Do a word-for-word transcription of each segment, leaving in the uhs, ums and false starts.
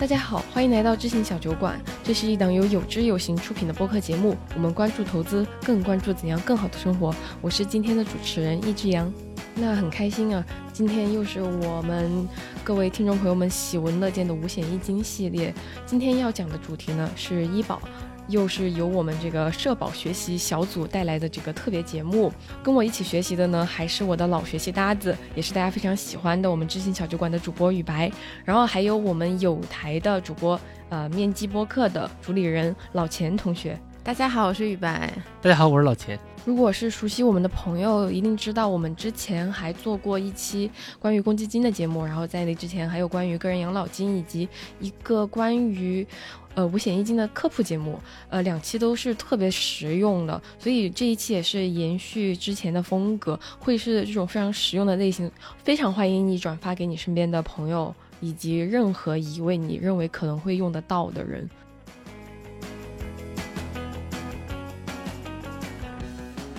大家好，欢迎来到知行小酒馆，这是一档由有知有行出品的播客节目，我们关注投资，更关注怎样更好的生活。我是今天的主持人易志阳。那很开心啊，今天又是我们各位听众朋友们喜闻乐见的五险一金系列。今天要讲的主题呢是医保，又是由我们这个社保学习小组带来的这个特别节目。跟我一起学习的呢还是我的老学习搭子，也是大家非常喜欢的我们知行小酒馆的主播雨白，然后还有我们有台的主播呃面基播客的主理人老钱同学。大家好，我是雨白。大家好，我是老钱。如果是熟悉我们的朋友一定知道，我们之前还做过一期关于公积金的节目，然后在那之前还有关于个人养老金以及一个关于呃五险一金的科普节目，呃两期都是特别实用的，所以这一期也是延续之前的风格，会是这种非常实用的类型，非常欢迎你转发给你身边的朋友以及任何一位你认为可能会用得到的人。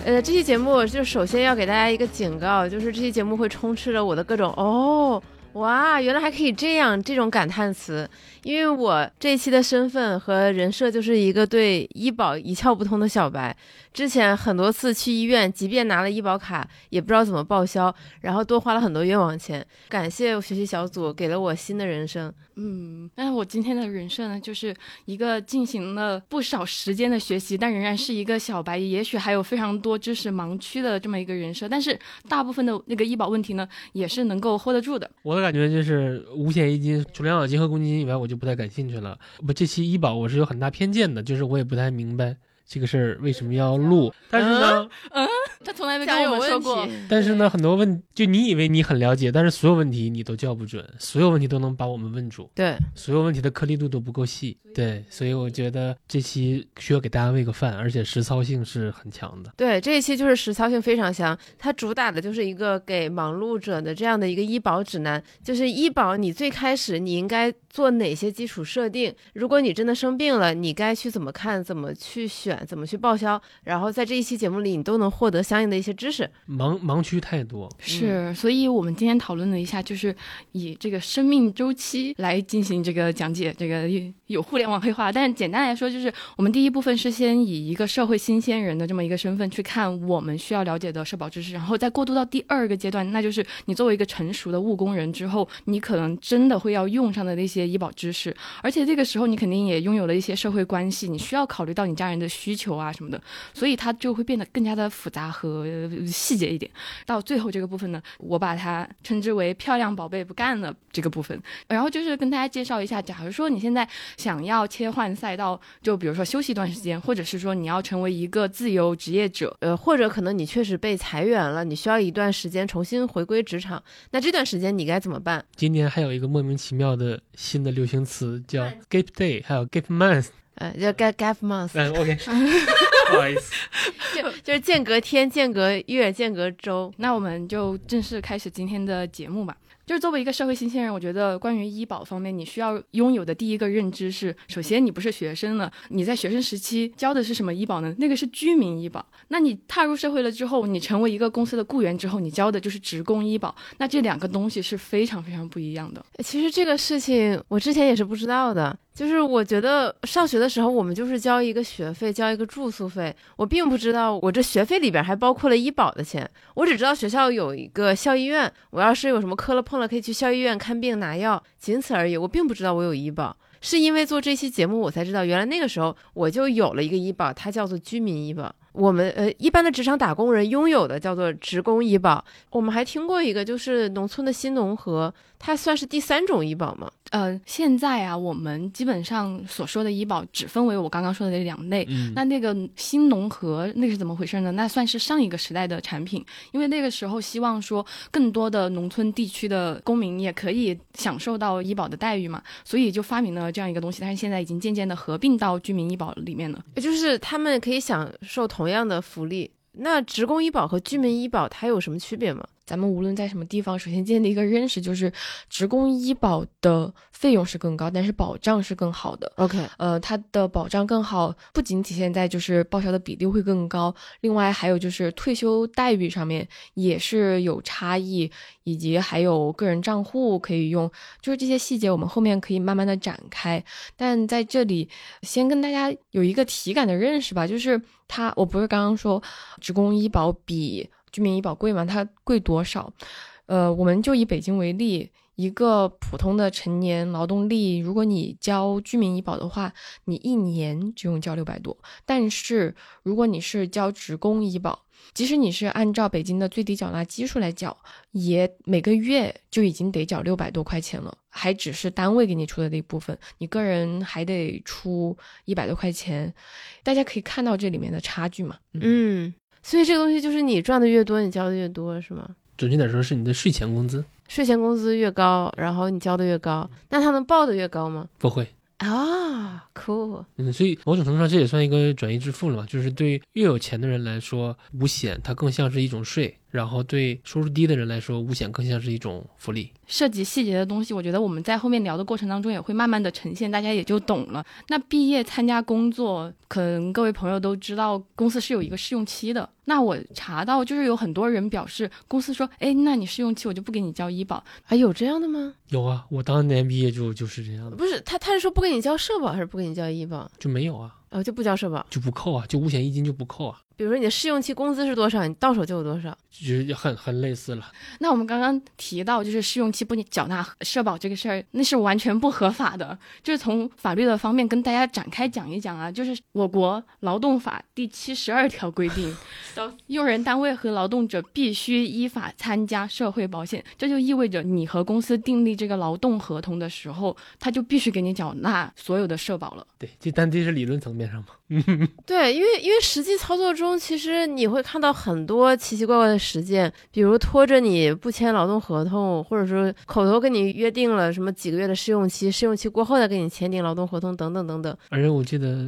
呃，这期节目就首先要给大家一个警告，就是这期节目会充斥着我的各种哦哇原来还可以这样这种感叹词，因为我这一期的身份和人设就是一个对医保一窍不通的小白。之前很多次去医院，即便拿了医保卡也不知道怎么报销，然后多花了很多冤枉钱。感谢学习小组给了我新的人生。嗯，但是我今天的人设呢就是一个进行了不少时间的学习但仍然是一个小白，也许还有非常多知识盲区的这么一个人设，但是大部分的那个医保问题呢也是能够 hold 得住的。我感觉就是五险一金除了养老金和公积金以外我就不太感兴趣了。不，这期医保我是有很大偏见的，就是我也不太明白这个事儿为什么要录，但是呢嗯、啊啊、他从来没跟我们说过，但是呢很多问就你以为你很了解，但是所有问题你都叫不准，所有问题都能把我们问住，对，所有问题的颗粒度都不够细，对，所以我觉得这期需要给大家喂个饭，而且实操性是很强的。对，这一期就是实操性非常强，它主打的就是一个给忙碌者的这样的一个医保指南，就是医保你最开始你应该做哪些基础设定，如果你真的生病了你该去怎么看，怎么去选，怎么去报销，然后在这一期节目里你都能获得相应的一些知识。盲盲区太多是，所以我们今天讨论了一下，就是以这个生命周期来进行这个讲解，这个有互联网黑化，但是简单来说就是我们第一部分是先以一个社会新鲜人的这么一个身份去看我们需要了解的社保知识，然后再过渡到第二个阶段，那就是你作为一个成熟的务工人之后你可能真的会要用上的那些医保知识，而且这个时候你肯定也拥有了一些社会关系，你需要考虑到你家人的需求啊什么的，所以它就会变得更加的复杂和细节一点。到最后这个部分呢我把它称之为漂亮宝贝不干了这个部分，然后就是跟大家介绍一下，假如说你现在想要切换赛道，就比如说休息一段时间，或者是说你要成为一个自由职业者，呃，或者可能你确实被裁员了，你需要一段时间重新回归职场，那这段时间你该怎么办？今年还有一个莫名其妙的新的流行词叫 Gap Day 还有 Gap Month， 呃，叫 Gap Gap Month、嗯、OK 不好意思就, 就是间隔天间隔月间隔周。那我们就正式开始今天的节目吧。就是作为一个社会新鲜人，我觉得关于医保方面你需要拥有的第一个认知是，首先你不是学生了，你在学生时期交的是什么医保呢？那个是居民医保。那你踏入社会了之后，你成为一个公司的雇员之后，你交的就是职工医保，那这两个东西是非常非常不一样的。其实这个事情我之前也是不知道的，就是我觉得上学的时候我们就是交一个学费交一个住宿费，我并不知道我这学费里边还包括了医保的钱，我只知道学校有一个校医院，我要是有什么磕了碰了可以去校医院看病拿药，仅此而已，我并不知道我有医保。是因为做这期节目我才知道，原来那个时候我就有了一个医保，它叫做居民医保。我们呃一般的职场打工人拥有的叫做职工医保。我们还听过一个就是农村的新农合，它算是第三种医保吗？呃，现在啊我们基本上所说的医保只分为我刚刚说的那两类、嗯、那那个新农合那是怎么回事呢？那算是上一个时代的产品，因为那个时候希望说更多的农村地区的公民也可以享受到医保的待遇嘛，所以就发明了这样一个东西，但是现在已经渐渐的合并到居民医保里面了，就是他们可以享受同同样的福利。那职工医保和居民医保它有什么区别吗？咱们无论在什么地方，首先建立一个认识，就是职工医保的费用是更高，但是保障是更好的。OK， 呃，它的保障更好，不仅体现在就是报销的比例会更高，另外还有就是退休待遇上面也是有差异，以及还有个人账户可以用，就是这些细节我们后面可以慢慢的展开。但在这里先跟大家有一个体感的认识吧，就是它，我不是刚刚说职工医保比居民医保贵吗？它贵多少？呃，我们就以北京为例，一个普通的成年劳动力，如果你交居民医保的话，你一年只用交六百多。但是如果你是交职工医保，即使你是按照北京的最低缴纳基数来缴，也每个月就已经得缴六百多块钱了，还只是单位给你出的那一部分，你个人还得出一百多块钱。大家可以看到这里面的差距嘛？嗯，所以这个东西就是你赚的越多，你交的越多，是吗？准确点说，是你的税前工资。税前工资越高，然后你交的越高，那他能报的越高吗？不会啊，酷。嗯，所以某种程度上这也算一个转移致富了嘛，就是对越有钱的人来说，五险它更像是一种税，然后对收入低的人来说，五险更像是一种福利。涉及细节的东西，我觉得我们在后面聊的过程当中也会慢慢的呈现，大家也就懂了。那毕业参加工作，可能各位朋友都知道，公司是有一个试用期的。那我查到就是有很多人表示，公司说，哎，那你试用期我就不给你交医保，还有这样的吗？有啊，我当年毕业就就是这样的。不是他，他是说不给你交社保还是不给你交医保？就没有啊，哦，就不交社保，就不扣啊，就五险一金就不扣啊。比如说你的试用期工资是多少，你到手就有多少，就是很很类似了。那我们刚刚提到就是试用期不缴纳社保这个事儿，那是完全不合法的。就是从法律的方面跟大家展开讲一讲啊，就是我国劳动法第七十二条规定，用人单位和劳动者必须依法参加社会保险。这就意味着你和公司订立这个劳动合同的时候，他就必须给你缴纳所有的社保了。对，这但这是理论层面上嘛。对，因为因为实际操作中，其实你会看到很多奇奇怪怪的实践，比如拖着你不签劳动合同，或者说口头跟你约定了什么几个月的试用期，试用期过后再给你签订劳动合同，等等等等。而且我记得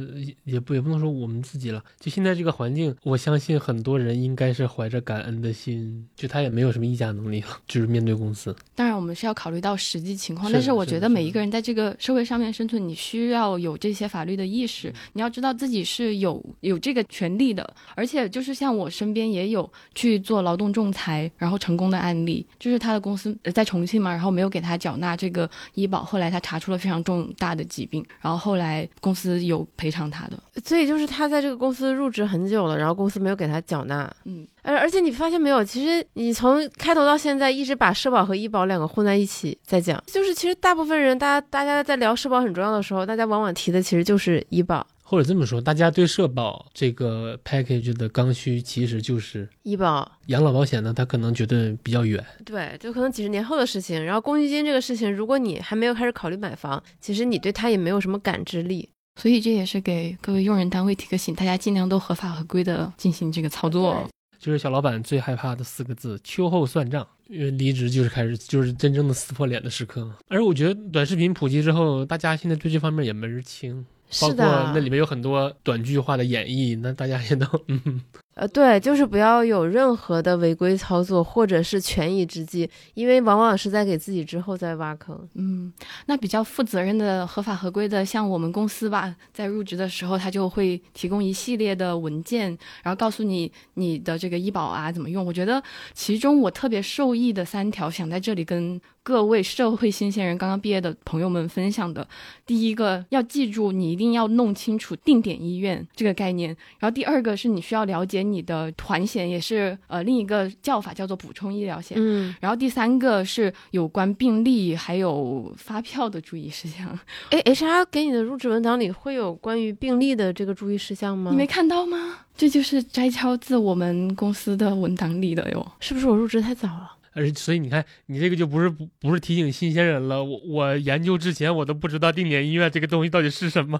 也不也不能说我们自己了，就现在这个环境，我相信很多人应该是怀着感恩的心，就他也没有什么议价能力了，就是面对公司。当然我们是要考虑到实际情况，但是我觉得每一个人在这个社会上面生存，你需要有这些法律的意识，你要知道自己是有有这个权利的。而且就是像我身边也有去做劳动仲裁然后成功的案例，就是他的公司在重庆嘛，然后没有给他缴纳这个医保，后来他查出了非常重大的疾病，然后后来公司有赔偿他的。所以就是他在这个公司入职很久了，然后公司没有给他缴纳。嗯，而而且你发现没有，其实你从开头到现在一直把社保和医保两个混在一起在讲，就是其实大部分人，大家大家在聊社保很重要的时候，大家往往提的其实就是医保。或者这么说，大家对社保这个 package 的刚需其实就是医保。养老保险呢，它可能觉得比较远，对，就可能几十年后的事情。然后公积金这个事情，如果你还没有开始考虑买房，其实你对它也没有什么感知力。所以这也是给各位用人单位提个醒，大家尽量都合法合规的进行这个操作。就是小老板最害怕的四个字，秋后算账。因为离职就是开始，就是真正的撕破脸的时刻。而我觉得短视频普及之后，大家现在对这方面也没人清，包括那里面有很多短句化的演绎，那大家也都嗯呃，对，就是不要有任何的违规操作或者是权宜之计，因为往往是在给自己之后再挖坑。嗯，那比较负责任的、合法合规的，像我们公司吧，在入职的时候，他就会提供一系列的文件，然后告诉你你的这个医保啊怎么用。我觉得其中我特别受益的三条，想在这里跟各位社会新鲜人、刚刚毕业的朋友们分享的。第一个，要记住你一定要弄清楚定点医院这个概念。然后第二个是你需要了解你的团险，也是呃另一个叫法叫做补充医疗险。嗯，然后第三个是有关病历还有发票的注意事项。哎 ，H R 给你的入职文档里会有关于病历的这个注意事项吗？你没看到吗？这就是摘抄自我们公司的文档里的哟。是不是我入职太早了？而所以你看，你这个就不是不不是提醒新鲜人了。我我研究之前，我都不知道定点医院这个东西到底是什么。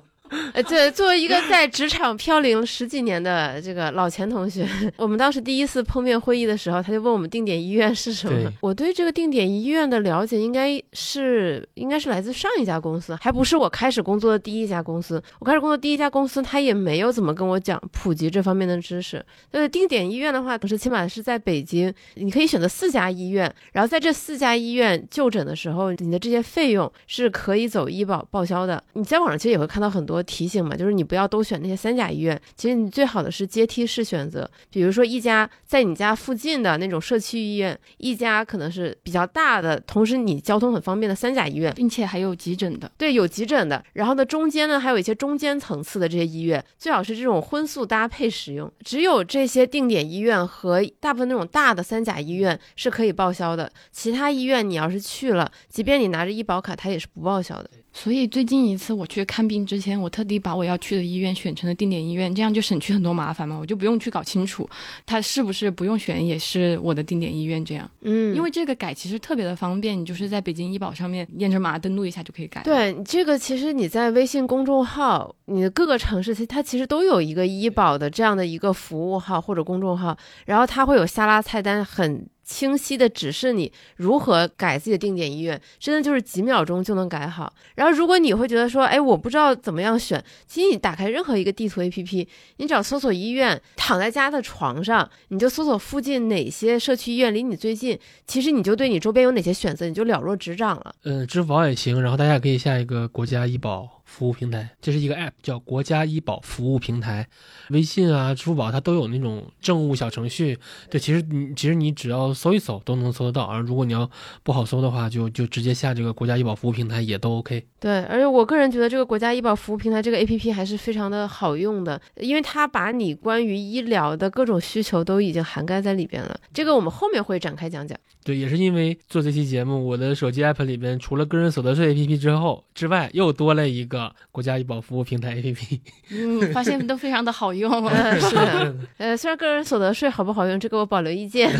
呃，对，作为一个在职场飘零十几年的这个老钱同学，我们当时第一次碰面会议的时候，他就问我们定点医院是什么。对，我对这个定点医院的了解应该是应该是来自上一家公司，还不是我开始工作的第一家公司。我开始工作第一家公司他也没有怎么跟我讲普及这方面的知识。对，定点医院的话，当时起码是在北京，你可以选择四家医院，然后在这四家医院就诊的时候，你的这些费用是可以走医保报销的。你在网上其实也会看到很多提醒嘛，就是你不要都选那些三甲医院，其实你最好的是阶梯式选择，比如说一家在你家附近的那种社区医院，一家可能是比较大的，同时你交通很方便的三甲医院，并且还有急诊的。对，有急诊的，然后呢中间呢还有一些中间层次的这些医院，最好是这种荤素搭配使用。只有这些定点医院和大部分那种大的三甲医院是可以报销的，其他医院你要是去了，即便你拿着医保卡它也是不报销的。所以最近一次我去看病之前，我特地把我要去的医院选成了定点医院，这样就省去很多麻烦嘛，我就不用去搞清楚它是不是不用选也是我的定点医院这样。嗯，因为这个改其实特别的方便，你就是在北京医保上面验证码登录一下就可以改。对，这个其实你在微信公众号，你的各个城市它其实都有一个医保的这样的一个服务号或者公众号，然后它会有下拉菜单很清晰的指示你如何改自己的定点医院，真的就是几秒钟就能改好。然后如果你会觉得说，哎，我不知道怎么样选，其实你打开任何一个地图 A P P， 你找搜索医院，躺在家的床上你就搜索附近哪些社区医院离你最近，其实你就对你周边有哪些选择你就了若指掌了。嗯，支付宝也行，然后大家可以下一个国家医保服务平台，这是一个 app 叫国家医保服务平台，微信啊支付宝它都有那种政务小程序。对，其实你其实你只要搜一搜都能搜得到，而如果你要不好搜的话就就直接下这个国家医保服务平台也都 OK。 对，而且我个人觉得这个国家医保服务平台这个 A P P 还是非常的好用的，因为它把你关于医疗的各种需求都已经涵盖在里边了，这个我们后面会展开讲讲。对，也是因为做这期节目，我的手机 app 里边除了个人所得税 A P P 之后之外又多了一个国家医保服务平台 A P P。 嗯，发现都非常的好用。呃是的，呃，虽然个人所得税好不好用这个我保留意见。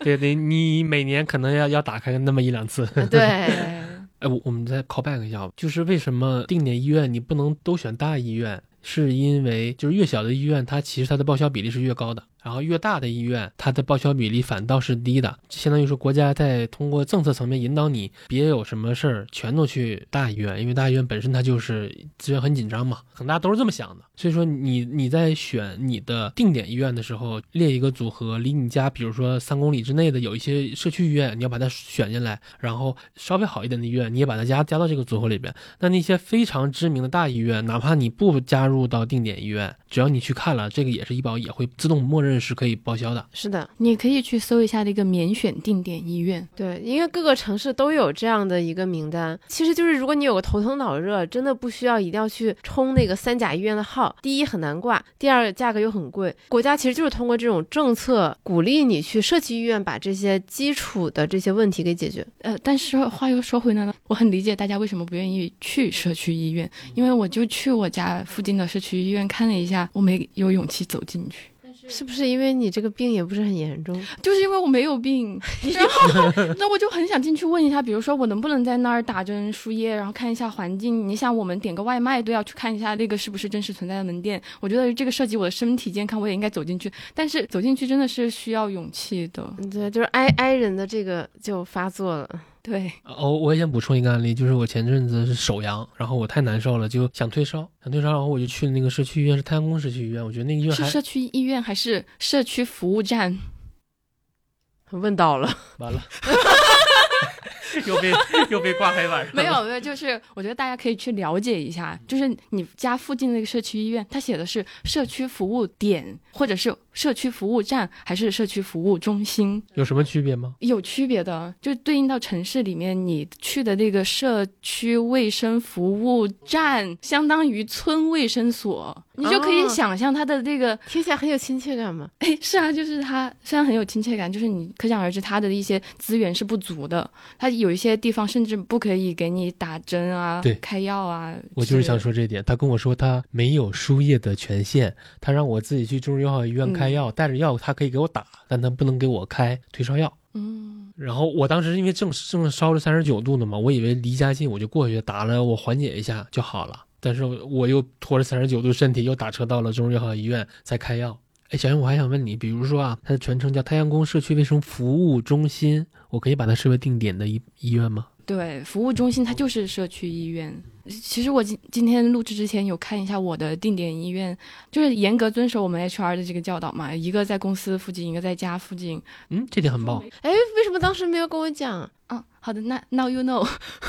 对对，你每年可能要要打开那么一两次。对，哎，我我们再 call back 一下，就是为什么定点医院你不能都选大医院，是因为就是越小的医院它其实它的报销比例是越高的，然后越大的医院它的报销比例反倒是低的，相当于说国家在通过政策层面引导你别有什么事儿全都去大医院，因为大医院本身它就是资源很紧张嘛，很大都是这么想的。所以说你你在选你的定点医院的时候列一个组合，离你家比如说三公里之内的有一些社区医院你要把它选进来，然后稍微好一点的医院你也把它加加到这个组合里边。那那些非常知名的大医院哪怕你不加入到定点医院，只要你去看了这个也是医保也会自动默认是可以报销的。是的，你可以去搜一下那个免选定点医院。对，因为各个城市都有这样的一个名单。其实就是如果你有个头疼脑热，真的不需要一定要去冲那个三甲医院的号，第一很难挂，第二价格又很贵。国家其实就是通过这种政策鼓励你去社区医院把这些基础的这些问题给解决。呃，但是话又说回来了，我很理解大家为什么不愿意去社区医院，因为我就去我家附近的社区医院看了一下，我没有勇气走进去。是不是因为你这个病也不是很严重？就是因为我没有病，然后那我就很想进去问一下，比如说我能不能在那儿打针输液，然后看一下环境。你想我们点个外卖都要去看一下那个是不是真实存在的门店，我觉得这个涉及我的身体健康，我也应该走进去。但是走进去真的是需要勇气的。对，就是 I, I 人的这个就发作了。对，哦，我也想补充一个案例，就是我前阵子是手阳，然后我太难受了，就想退烧，想退烧，然后我就去那个社区医院，是太阳宫社区医院，我觉得那个医院还是社区医院还是社区服务站？问到了，完了。又被又被挂黑板上。没有没有，就是我觉得大家可以去了解一下，就是你家附近那个社区医院它写的是社区服务点或者是社区服务站还是社区服务中心，有什么区别吗？有区别的，就对应到城市里面你去的那个社区卫生服务站相当于村卫生所，你就可以想象它的那个、哦、听起来很有亲切感嘛。哎，是啊，就是它虽然很有亲切感，就是你可想而知它的一些资源是不足的，它有一些地方甚至不可以给你打针啊，对，开药啊。我就是想说这一点，他跟我说他没有输液的权限，他让我自己去中日友好医院开药、嗯、带着药他可以给我打，但他不能给我开退烧药。嗯，然后我当时因为正正烧了三十九度的嘛，我以为离家近我就过去打了我缓解一下就好了，但是我又拖着三十九度身体又打车到了中日友好医院才开药。哎，小燕，我还想问你，比如说啊，它的全称叫太阳宫社区卫生服务中心，我可以把它视为定点的医医院吗？对，服务中心它就是社区医院。其实我今今天录制之前有看一下我的定点医院，就是严格遵守我们 H R 的这个教导嘛，一个在公司附近，一个在家附近。嗯，这点很棒。哎，为什么当时没有跟我讲啊？好的，那 now you know。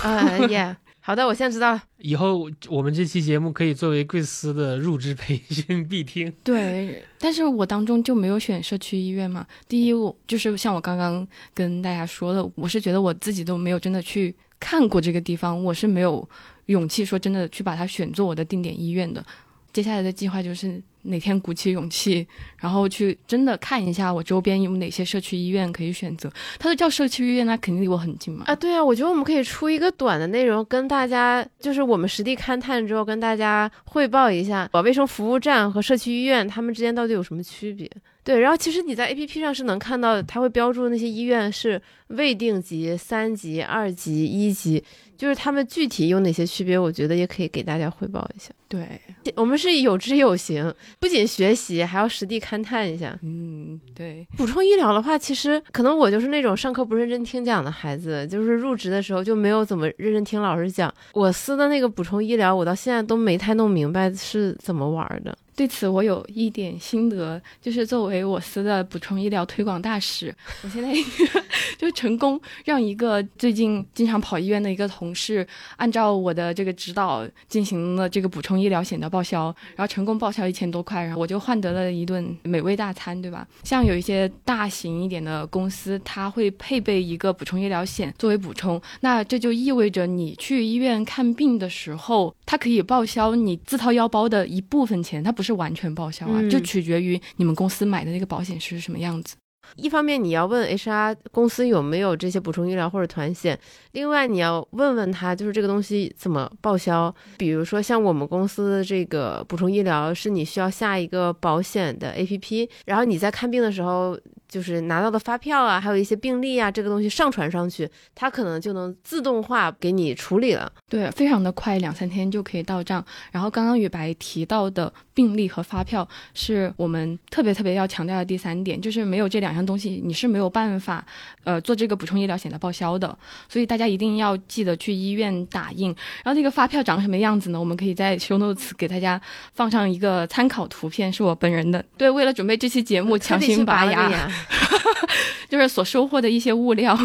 啊，yeah。好的，我现在知道了。以后我们这期节目可以作为贵司的入职培训必听。对，但是我当中就没有选社区医院嘛。第一，我就是像我刚刚跟大家说的，我是觉得我自己都没有真的去看过这个地方，我是没有勇气说真的去把它选做我的定点医院的。接下来的计划就是哪天鼓起勇气，然后去真的看一下我周边有哪些社区医院可以选择。它都叫社区医院，那肯定离我很近嘛。啊，对啊，我觉得我们可以出一个短的内容跟大家，就是我们实地勘探之后跟大家汇报一下卫生服务站和社区医院他们之间到底有什么区别。对，然后其实你在 A P P 上是能看到它会标注那些医院是未定级、三级、二级、一级，就是他们具体有哪些区别，我觉得也可以给大家汇报一下。对，我们是有知有行，不仅学习还要实地勘探一下。嗯，对。补充医疗的话，其实可能我就是那种上课不认真听讲的孩子，就是入职的时候就没有怎么认真听老师讲。我司的那个补充医疗我到现在都没太弄明白是怎么玩的。对此我有一点心得，就是作为我司的补充医疗推广大使，我现在就成功让一个最近经常跑医院的一个同事按照我的这个指导进行了这个补充医疗险的报销，然后成功报销一千多块，然后我就换得了一顿美味大餐，对吧？像有一些大型一点的公司，它会配备一个补充医疗险作为补充，那这就意味着你去医院看病的时候，它可以报销你自掏腰包的一部分钱，它不是完全报销啊、嗯、就取决于你们公司买的那个保险是什么样子。一方面你要问 H R 公司有没有这些补充医疗或者团险，另外你要问问他就是这个东西怎么报销。比如说像我们公司的这个补充医疗是你需要下一个保险的 A P P， 然后你在看病的时候就是拿到的发票啊还有一些病历啊这个东西上传上去，它可能就能自动化给你处理了。对，非常的快，两三天就可以到账。然后刚刚雨白提到的病历和发票是我们特别特别要强调的第三点，就是没有这两样东西你是没有办法呃做这个补充医疗险的报销的，所以大家一定要记得去医院打印。然后那个发票长什么样子呢，我们可以在 show notes 给大家放上一个参考图片，是我本人的。对，为了准备这期节目强行拔牙就是所收获的一些物料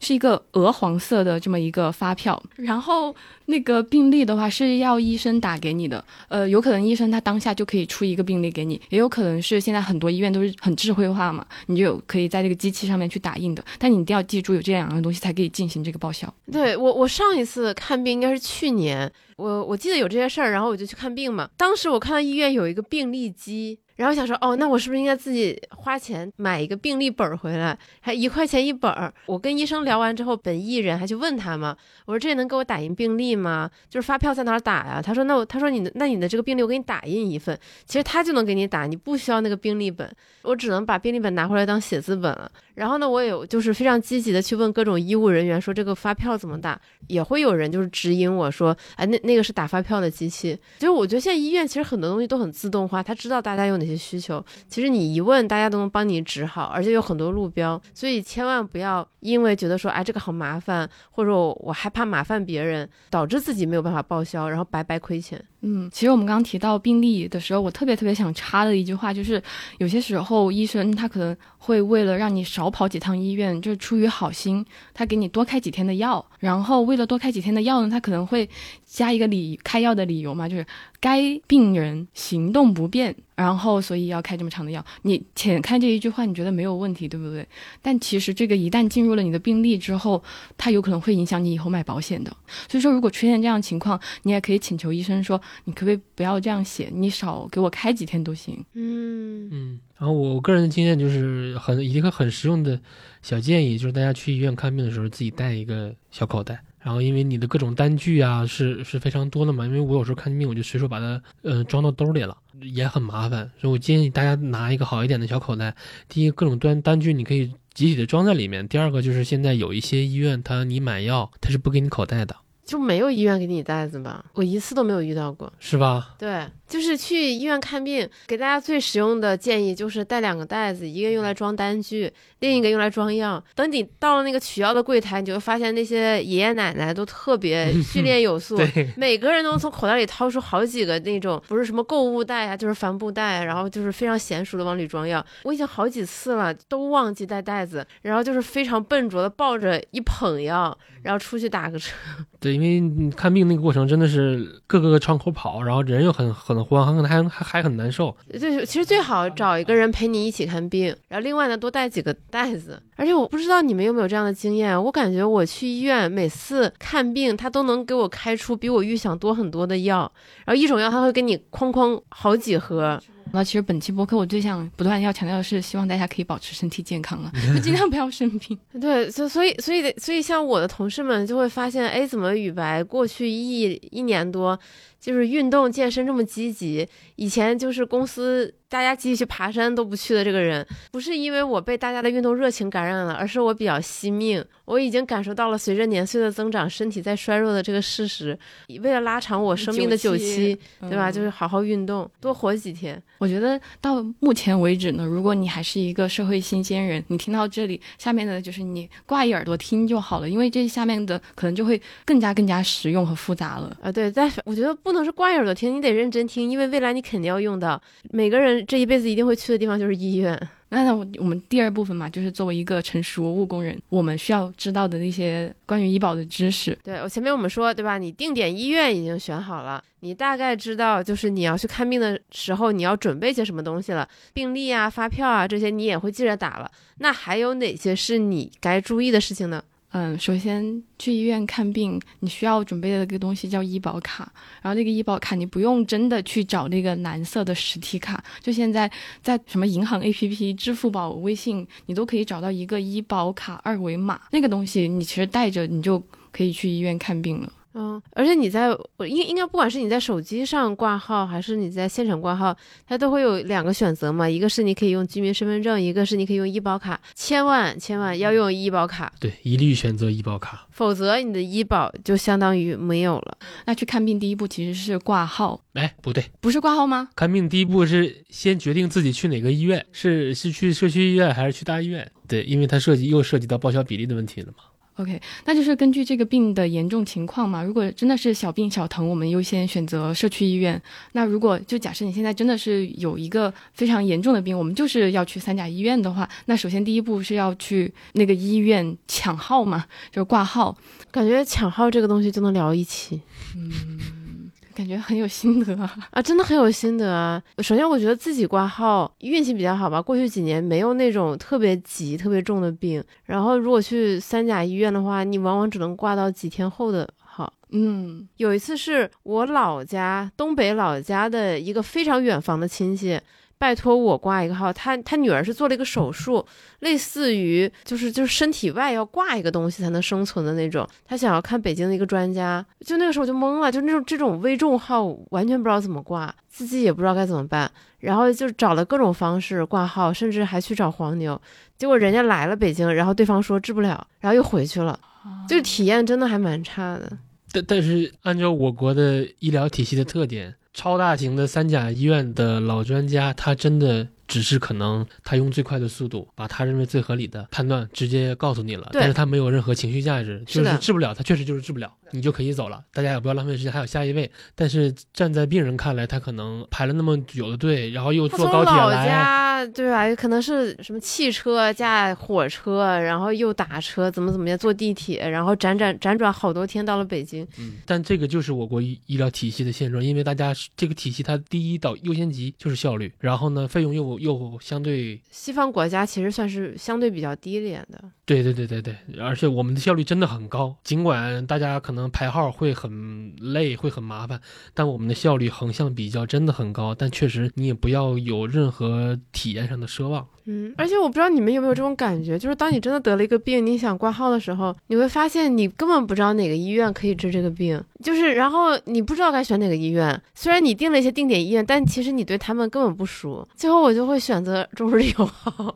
是一个鹅黄色的这么一个发票。然后那个病历的话是要医生打给你的，呃，有可能医生他当下就可以出一个病历给你，也有可能是现在很多医院都是很智慧化嘛，你就有可以在这个机器上面去打印的，但你一定要记住有这两样东西才可以进行这个报销。对，我我上一次看病应该是去年，我我记得有这些事儿，然后我就去看病嘛，当时我看到医院有一个病历机，然后想说哦，那我是不是应该自己花钱买一个病历本回来，还一块钱一本。我跟医生聊完之后，本意人还去问他嘛，我说这能给我打印病历吗？就是发票在哪儿打呀、啊？他说那我他说你那你的这个病历我给你打印一份，其实他就能给你打，你不需要那个病历本，我只能把病历本拿回来当写字本了。然后呢，我也就是非常积极的去问各种医务人员说这个发票怎么打，也会有人就是指引我说哎那那个是打发票的机器。就是我觉得现在医院其实很多东西都很自动化，他知道大家有哪些需求，其实你一问大家都能帮你指好，而且有很多路标，所以千万不要因为觉得说哎这个好麻烦，或者我我害怕麻烦别人，导致自己没有办法报销，然后白白亏钱。嗯，其实我们刚刚提到病历的时候，我特别特别想插的一句话就是，有些时候医生他可能会为了让你少跑几趟医院，就是出于好心，他给你多开几天的药，然后为了多开几天的药呢，他可能会加一个理开药的理由嘛，就是该病人行动不便，然后所以要开这么长的药。你浅看这一句话你觉得没有问题，对不对？但其实这个一旦进入了你的病历之后，它有可能会影响你以后买保险的。所以说如果出现这样的情况，你也可以请求医生说你可不可以不要这样写，你少给我开几天都行。嗯嗯，然后我个人的经验就是很一个很实用的小建议，就是大家去医院看病的时候自己带一个小口袋。然后因为你的各种单据啊是是非常多的嘛，因为我有时候看病我就随手把它呃装到兜里了，也很麻烦，所以我建议大家拿一个好一点的小口袋。第一，各种单单据你可以集体的装在里面；第二个就是现在有一些医院它你买药它是不给你口袋的。就没有医院给你袋子吧，我一次都没有遇到过，是吧？对，就是去医院看病，给大家最实用的建议就是带两个袋子，一个用来装单据，另一个用来装药。等你到了那个取药的柜台，你就会发现那些爷爷奶奶都特别训练有素，每个人都从口袋里掏出好几个那种不是什么购物袋啊，就是帆布袋，然后就是非常娴熟的往里装药。我已经好几次了都忘记带袋子，然后就是非常笨拙的抱着一捧药，然后出去打个车。对，因为看病那个过程真的是各个窗口跑，然后人又很很慌，还还还很难受。对，其实最好找一个人陪你一起看病，然后另外呢多带几个袋子。而且我不知道你们有没有这样的经验，我感觉我去医院每次看病，他都能给我开出比我预想多很多的药，然后一种药他会给你哐哐好几盒。那其实本期播客我最想不断要强调的是，希望大家可以保持身体健康啊，就尽量不要生病。对，所以所以所以像我的同事们就会发现，哎，怎么雨白过去一一年多就是运动健身这么积极，以前就是公司大家继续爬山都不去的这个人，不是因为我被大家的运动热情感染了，而是我比较惜命，我已经感受到了随着年岁的增长，身体在衰弱的这个事实。为了拉长我生命的久期，对吧、嗯、就是好好运动，多活几天。我觉得到目前为止呢，如果你还是一个社会新鲜人，你听到这里，下面的就是你挂一耳朵听就好了，因为这下面的可能就会更加更加实用和复杂了啊。对，但我觉得不能是挂耳朵听，你得认真听，因为未来你肯定要用到，每个人这一辈子一定会去的地方就是医院。那我们第二部分嘛，就是作为一个成熟务工人，我们需要知道的那些关于医保的知识。对，我前面我们说，对吧，你定点医院已经选好了，你大概知道就是你要去看病的时候你要准备些什么东西了，病历啊发票啊这些你也会记着打了。那还有哪些是你该注意的事情呢？嗯，首先去医院看病，你需要准备的一个东西叫医保卡。然后那个医保卡你不用真的去找那个蓝色的实体卡，就现在在什么银行 A P P、 支付宝、微信，你都可以找到一个医保卡二维码，那个东西你其实带着你就可以去医院看病了。嗯，而且你在我应应该不管是你在手机上挂号还是你在现场挂号，它都会有两个选择嘛，一个是你可以用居民身份证，一个是你可以用医保卡，千万千万要用医保卡。对，一律选择医保卡，否则你的医保就相当于没有了。那去看病第一步其实是挂号。哎，不对，不是挂号吗？看病第一步是先决定自己去哪个医院，是是去社区医院还是去大医院。对，因为它涉及又涉及到报销比例的问题了嘛。OK， 那就是根据这个病的严重情况嘛，如果真的是小病小疼，我们优先选择社区医院。那如果就假设你现在真的是有一个非常严重的病，我们就是要去三甲医院的话，那首先第一步是要去那个医院抢号嘛，就是挂号。感觉抢号这个东西就能聊一期。嗯，感觉很有心得 啊, 啊真的很有心得啊。首先我觉得自己挂号运气比较好吧，过去几年没有那种特别急特别重的病，然后如果去三甲医院的话，你往往只能挂到几天后的号。嗯，有一次是我老家东北老家的一个非常远房的亲戚拜托我挂一个号，他他女儿是做了一个手术，类似于就是就是身体外要挂一个东西才能生存的那种，他想要看北京的一个专家，就那个时候就懵了，就那种这种危重号完全不知道怎么挂，自己也不知道该怎么办，然后就找了各种方式挂号，甚至还去找黄牛，结果人家来了北京，然后对方说治不了，然后又回去了，就体验真的还蛮差的。但但是按照我国的医疗体系的特点，超大型的三甲医院的老专家，他真的只是可能他用最快的速度把他认为最合理的判断直接告诉你了，但是他没有任何情绪价值，就是治不了他确实就是治不了，你就可以走了，大家也不要浪费时间还有下一位。但是站在病人看来，他可能排了那么久的队，然后又坐高铁来，对吧，可能是什么汽车加火车，然后又打车怎么怎么样，坐地铁，然后辗转辗转好多天到了北京。嗯，但这个就是我国医疗体系的现状，因为大家这个体系它第一道优先级就是效率，然后呢费用又又相对西方国家其实算是相对比较低廉的。对对对对对，而且我们的效率真的很高，尽管大家可能排号会很累会很麻烦，但我们的效率横向比较真的很高，但确实你也不要有任何体验上的奢望。嗯，而且我不知道你们有没有这种感觉，就是当你真的得了一个病，你想挂号的时候，你会发现你根本不知道哪个医院可以治这个病，就是然后你不知道该选哪个医院，虽然你定了一些定点医院，但其实你对他们根本不熟，最后我就会选择中日友好。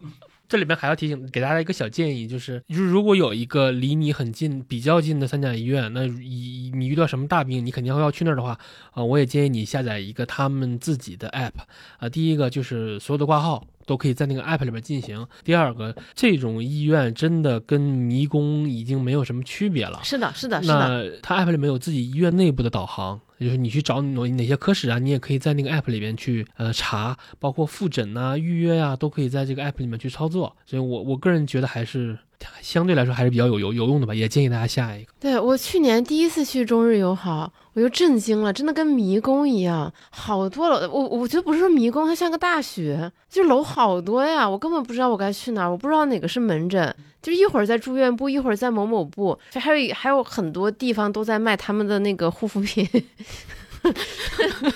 这里边还要提醒给大家一个小建议，就是如果有一个离你很近比较近的三甲医院，那你遇到什么大病你肯定要去那儿的话啊、呃，我也建议你下载一个他们自己的 app 啊、呃。第一个就是所有的挂号都可以在那个 app 里面进行，第二个这种医院真的跟迷宫已经没有什么区别了，是的是的是的。那它 app 里面有自己医院内部的导航，就是你去找哪些科室啊，你也可以在那个 app 里面去呃查，包括复诊啊预约啊都可以在这个 app 里面去操作，所以我我个人觉得还是相对来说还是比较有有有用的吧，也建议大家下一个。对，我去年第一次去中日友好，我就震惊了，真的跟迷宫一样，好多了。我我觉得不是说迷宫，它像个大学，就是楼好多呀，我根本不知道我该去哪儿，我不知道哪个是门诊，就是一会儿在住院部，一会儿在某某部，还有还有很多地方都在卖他们的那个护肤品，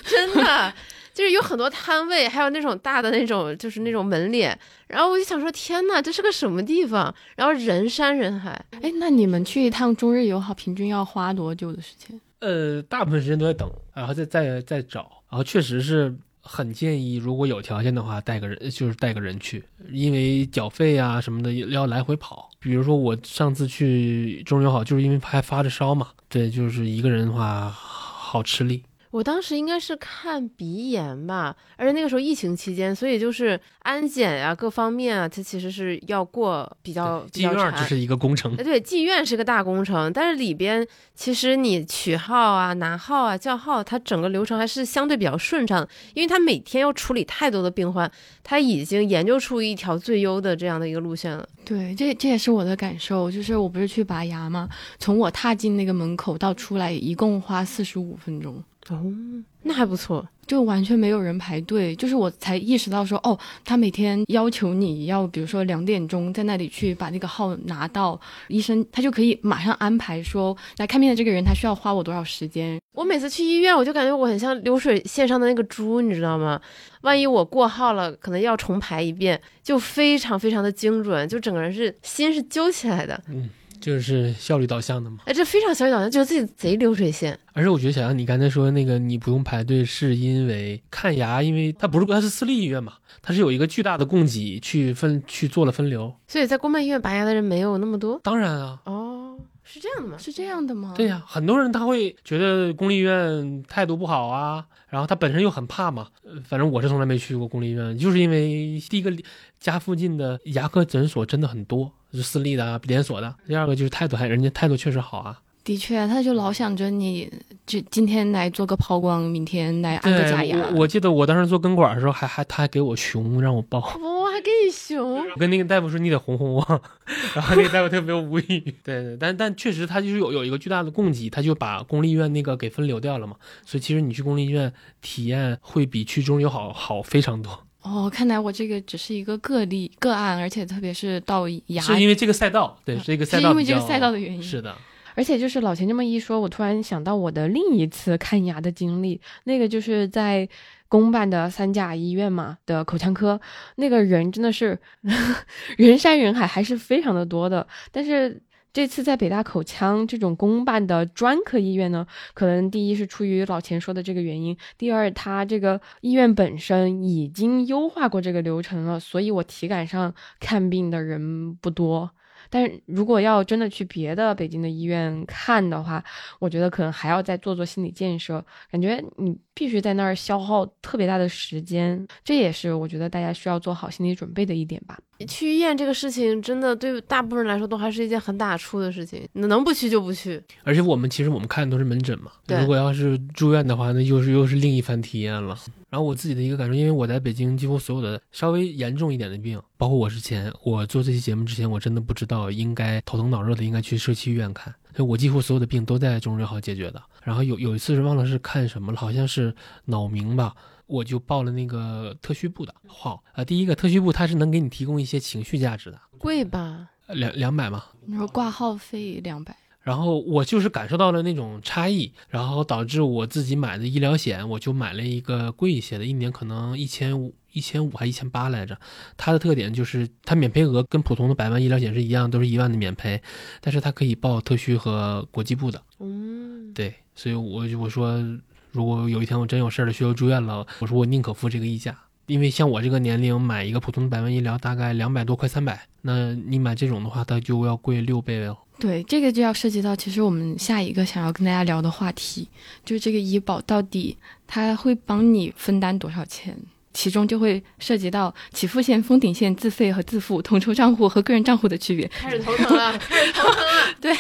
真的。就是有很多摊位，还有那种大的那种，就是那种门脸，然后我就想说，天哪，这是个什么地方？然后人山人海。哎，那你们去一趟中日友好，平均要花多久的时间？呃，大部分时间都在等，然后再再再找，然后确实是很建议，如果有条件的话，带个人就是带个人去，因为缴费啊什么的要来回跑。比如说我上次去中日友好，就是因为还发着烧嘛，对，就是一个人的话好吃力。我当时应该是看鼻炎吧，而且那个时候疫情期间，所以就是安检啊各方面啊，它其实是要过比较比较长。妓院只是一个工程，对，妓院是个大工程，但是里边其实你取号啊拿号啊叫号，它整个流程还是相对比较顺畅，因为它每天要处理太多的病患，它已经研究出一条最优的这样的一个路线了。对，这这也是我的感受，就是我不是去拔牙吗？从我踏进那个门口到出来一共花四十五分钟。哦，那还不错，就完全没有人排队，就是我才意识到说，哦，他每天要求你要，比如说两点钟在那里去把那个号拿到，医生他就可以马上安排说，来看病的这个人他需要花我多少时间。我每次去医院，我就感觉我很像流水线上的那个猪，你知道吗？万一我过号了，可能要重排一遍，就非常非常的精准，就整个人是心是揪起来的。嗯。就是效率导向的嘛，哎，这非常效率导向，觉得自己贼流水线。而且我觉得，小杨，你刚才说那个你不用排队，是因为看牙，因为它不是它是私立医院嘛，它是有一个巨大的供给去分去做了分流，所以在公办医院拔牙的人没有那么多。当然啊，哦，是这样的吗？是这样的吗？对呀、啊，很多人他会觉得公立医院态度不好啊，然后他本身又很怕嘛。反正我是从来没去过公立医院，就是因为第一个家附近的牙科诊所真的很多。是私立的啊，连锁的。第二个就是态度，还人家态度确实好啊。的确，他就老想着你，就今天来做个抛光，明天来安个假牙。我我记得我当时做根管的时候还，还还他还给我熊让我抱。我、哦、还给你熊。我跟那个大夫说你得哄哄我，然后那个大夫特别无语。对对，但但确实他就是有有一个巨大的供给，他就把公立医院那个给分流掉了嘛。所以其实你去公立医院体验会比去中友好好非常多。哦，看来我这个只是一个个例个案，而且特别是到牙，是因为这个赛道，对，是一个赛道，是因为这个赛道的原因，是的。而且就是老钱这么一说，我突然想到我的另一次看牙的经历，那个就是在公办的三甲医院嘛的口腔科，那个人真的是人山人海，还是非常的多的，但是。这次在北大口腔这种公办的专科医院呢，可能第一是出于老钱说的这个原因，第二它这个医院本身已经优化过这个流程了，所以我体感上看病的人不多。但是如果要真的去别的北京的医院看的话，我觉得可能还要再做做心理建设，感觉你必须在那儿消耗特别大的时间，这也是我觉得大家需要做好心理准备的一点吧。去医院这个事情真的对大部分人来说都还是一件很打怵的事情，能不去就不去。而且我们其实我们看的都是门诊嘛，如果要是住院的话，那又是又是另一番体验了。然后我自己的一个感受，因为我在北京几乎所有的稍微严重一点的病，包括我之前我做这期节目之前，我真的不知道应该头疼脑热的应该去社区医院看，所以我几乎所有的病都在中日友好解决的。然后有有一次是忘了是看什么了，好像是脑鸣吧。我就报了那个特需部的号啊、呃，第一个特需部它是能给你提供一些情绪价值的，贵吧？两两百吗？你说挂号费两百，然后我就是感受到了那种差异，然后导致我自己买的医疗险，我就买了一个贵一些的，一年可能一千五。一千五还一千八来着，它的特点就是它免赔额跟普通的百万医疗险是一样，都是一万的免赔，但是它可以报特需和国际部的。嗯，对，所以我我说如果有一天我真有事了需要住院了，我说我宁可付这个溢价。因为像我这个年龄买一个普通的百万医疗大概两百多块三百，那你买这种的话它就要贵六倍了。对，这个就要涉及到其实我们下一个想要跟大家聊的话题，就是这个医保到底它会帮你分担多少钱，其中就会涉及到起付线、封顶线、自费和自付、统筹账户和个人账户的区别。开始头疼了，开始头疼了。对，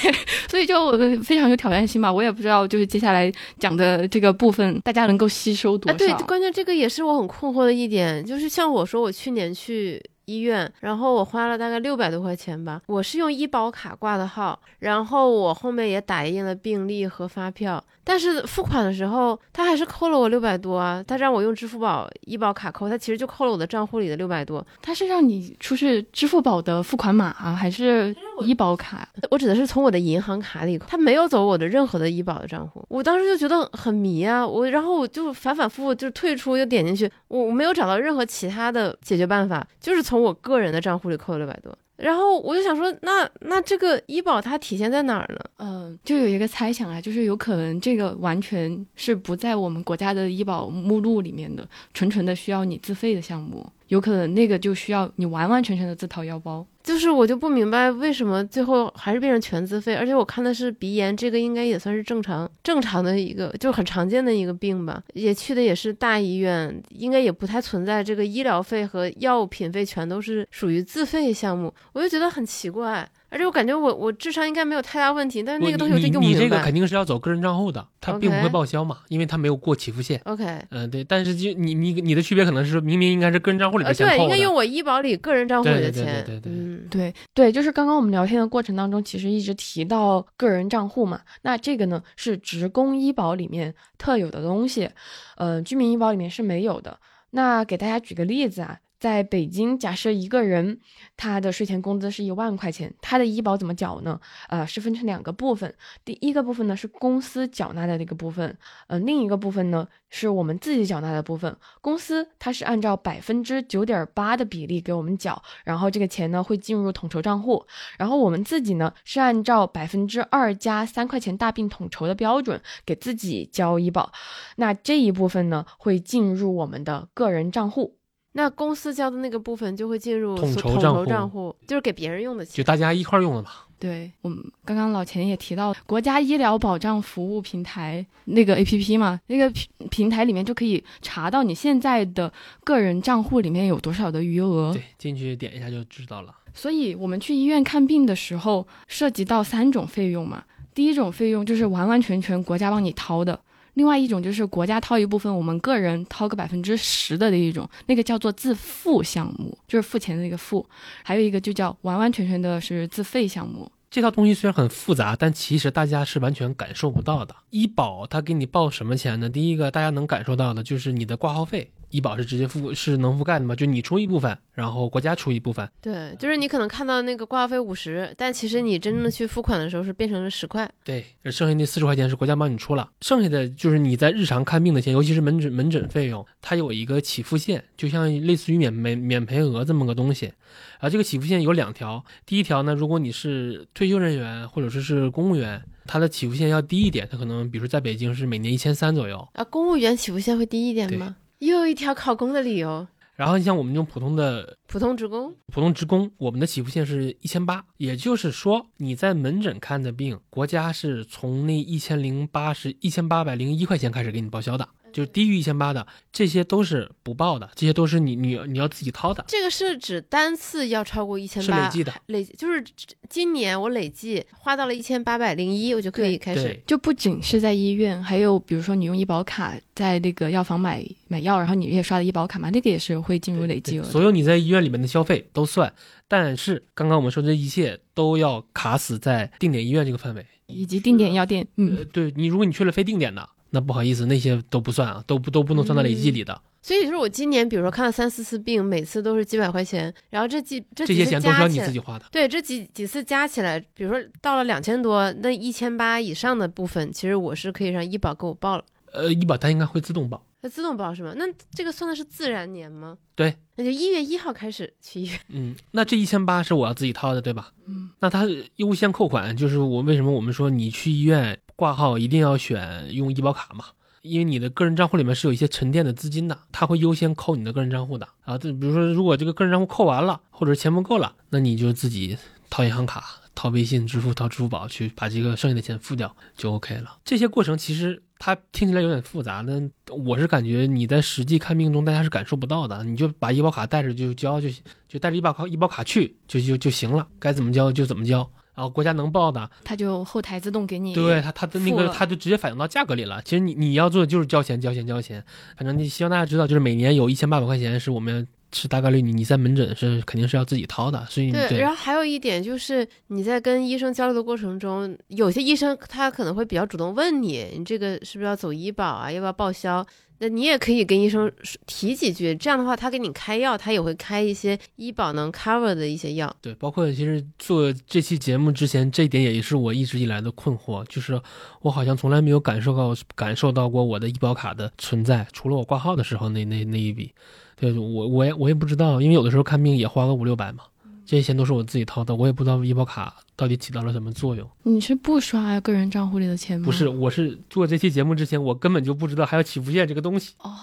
所以就我非常有挑战性吧，我也不知道就是接下来讲的这个部分大家能够吸收多少。啊、对，关键这个也是我很困惑的一点，就是像我说我去年去医院，然后我花了大概六百多块钱吧，我是用医保卡挂的号，然后我后面也打印了病历和发票。但是付款的时候他还是扣了我六百多啊，他让我用支付宝医保卡扣，他其实就扣了我的账户里的六百多。他是让你出示支付宝的付款码啊，还是医保卡？我指的是从我的银行卡里扣，他没有走我的任何的医保的账户。我当时就觉得很迷啊，我然后我就反反复复就退出又点进去，我我没有找到任何其他的解决办法，就是从我个人的账户里扣了六百多。然后我就想说，那那这个医保它体现在哪儿呢？嗯、呃，就有一个猜想啊，就是有可能这个完全是不在我们国家的医保目录里面的，纯纯的需要你自费的项目，有可能那个就需要你完完全全的自掏腰包。就是我就不明白为什么最后还是变成全自费，而且我看的是鼻炎，这个应该也算是正常正常的一个，就很常见的一个病吧，也去的也是大医院，应该也不太存在这个医疗费和药品费全都是属于自费项目，我就觉得很奇怪。而且我感觉我我智商应该没有太大问题，但是那个东西我就用不明白。 你, 你, 你这个肯定是要走个人账户的，它并不会报销嘛， okay. 因为它没有过起付线。 OK， 嗯、呃，对，但是就你你你的区别可能是明明应该是个人账户里的钱扣的、呃、对，应该用我医保里个人账户里的钱。对对对对 对, 对,、嗯、对, 对，就是刚刚我们聊天的过程当中其实一直提到个人账户嘛，那这个呢是职工医保里面特有的东西，呃，居民医保里面是没有的。那给大家举个例子啊，在北京，假设一个人他的税前工资是一万块钱，他的医保怎么缴呢？呃，是分成两个部分，第一个部分呢是公司缴纳的那个部分，呃，另一个部分呢是我们自己缴纳的部分。公司它是按照百分之九点八的比例给我们缴，然后这个钱呢会进入统筹账户，然后我们自己呢是按照百分之二加三块钱大病统筹的标准给自己交医保，那这一部分呢会进入我们的个人账户。那公司交的那个部分就会进入统筹账 户, 账户就是给别人用的钱，就大家一块用的吧。对，我们刚刚老钱也提到国家医疗保障服务平台那个 A P P 嘛，那个平台里面就可以查到你现在的个人账户里面有多少的余额。对，进去点一下就知道了。所以我们去医院看病的时候涉及到三种费用嘛，第一种费用就是完完全全国家帮你掏的，另外一种就是国家掏一部分，我们个人掏个百分之十的那一种，那个叫做自付项目，就是付钱的那个付。还有一个就叫完完全全的是自费项目。这套东西虽然很复杂，但其实大家是完全感受不到的。医保它给你报什么钱呢？第一个大家能感受到的就是你的挂号费，医保是直接覆是能覆盖的嘛，就你出一部分，然后国家出一部分。对，就是你可能看到那个挂号费五十，但其实你真正的去付款的时候是变成了十块。对，剩下那四十块钱是国家帮你出了，剩下的就是你在日常看病的钱，尤其是门诊门诊费用，它有一个起付线，就像类似于免免免赔额这么个东西。啊，这个起付线有两条，第一条呢，如果你是退休人员或者说是公务员。它的起付线要低一点，它可能比如说在北京是每年一千三左右啊。公务员起付线会低一点吗？又有一条考公的理由。然后你像我们这种普通的普通职工普通职工我们的起付线是一千八，也就是说你在门诊看的病，国家是从那一千零八十一千八百零一块钱开始给你报销的，就是低于一千八的，这些都是不报的，这些都是你你你要自己掏的。这个是指单次要超过一千八，是累计的，累就是今年我累计花到了一千八百零一，我就可以开始。就不仅是在医院，还有比如说你用医保卡在那个药房买买药，然后你也刷了医保卡嘛，那个也是会进入累计额。所有你在医院里面的消费都算，但是刚刚我们说的这一切都要卡死在定点医院这个范围，以及定点药店。嗯，呃、对你，如果你去了非定点的。那不好意思，那些都不算啊，都不都不能算在累计里的。嗯，所以说我今年比如说看了三四次病，每次都是几百块钱，然后这几这几次加起来，这些钱都是要你自己花的。对，这几几次加起来，比如说到了两千多，那一千八以上的部分，其实我是可以让医保给我报了。呃，医保它应该会自动报。那自动报是吗？那这个算的是自然年吗？对，那就一月一号开始去医院。嗯，那这一千八是我要自己掏的，对吧？嗯，那它优先扣款，就是我为什么我们说你去医院挂号一定要选用医保卡嘛？因为你的个人账户里面是有一些沉淀的资金的，它会优先扣你的个人账户的啊。比如说如果这个个人账户扣完了，或者钱不够了，那你就自己掏银行卡，掏微信支付，掏支付宝，去把这个剩下的钱付掉就 OK 了。这些过程其实它听起来有点复杂，但我是感觉你在实际看病中大家是感受不到的，你就把医保卡带着就交，就就带着医保卡医保卡去就就就行了，该怎么交就怎么交。然后国家能报的，他就后台自动给你，对他他的那个他就直接反映到价格里了。其实你你要做的就是交钱交钱交钱，反正你希望大家知道，就是每年有一千八百块钱是我们。是大概率你你在门诊是肯定是要自己掏的，所以 对, 对。然后还有一点就是你在跟医生交流的过程中，有些医生他可能会比较主动问你，你这个是不是要走医保啊，要不要报销？那你也可以跟医生提几句，这样的话他给你开药，他也会开一些医保能 cover 的一些药。对，包括其实做这期节目之前，这一点也是我一直以来的困惑，就是我好像从来没有感受到感受到过我的医保卡的存在，除了我挂号的时候那那那一笔。对，我我也我也不知道，因为有的时候看病也花个五六百嘛，这些钱都是我自己掏的，我也不知道医保卡到底起到了什么作用。你是不刷个人账户里的钱吗？不是，我是做这期节目之前，我根本就不知道还有起付线这个东西。哦，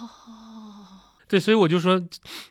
对，所以我就说，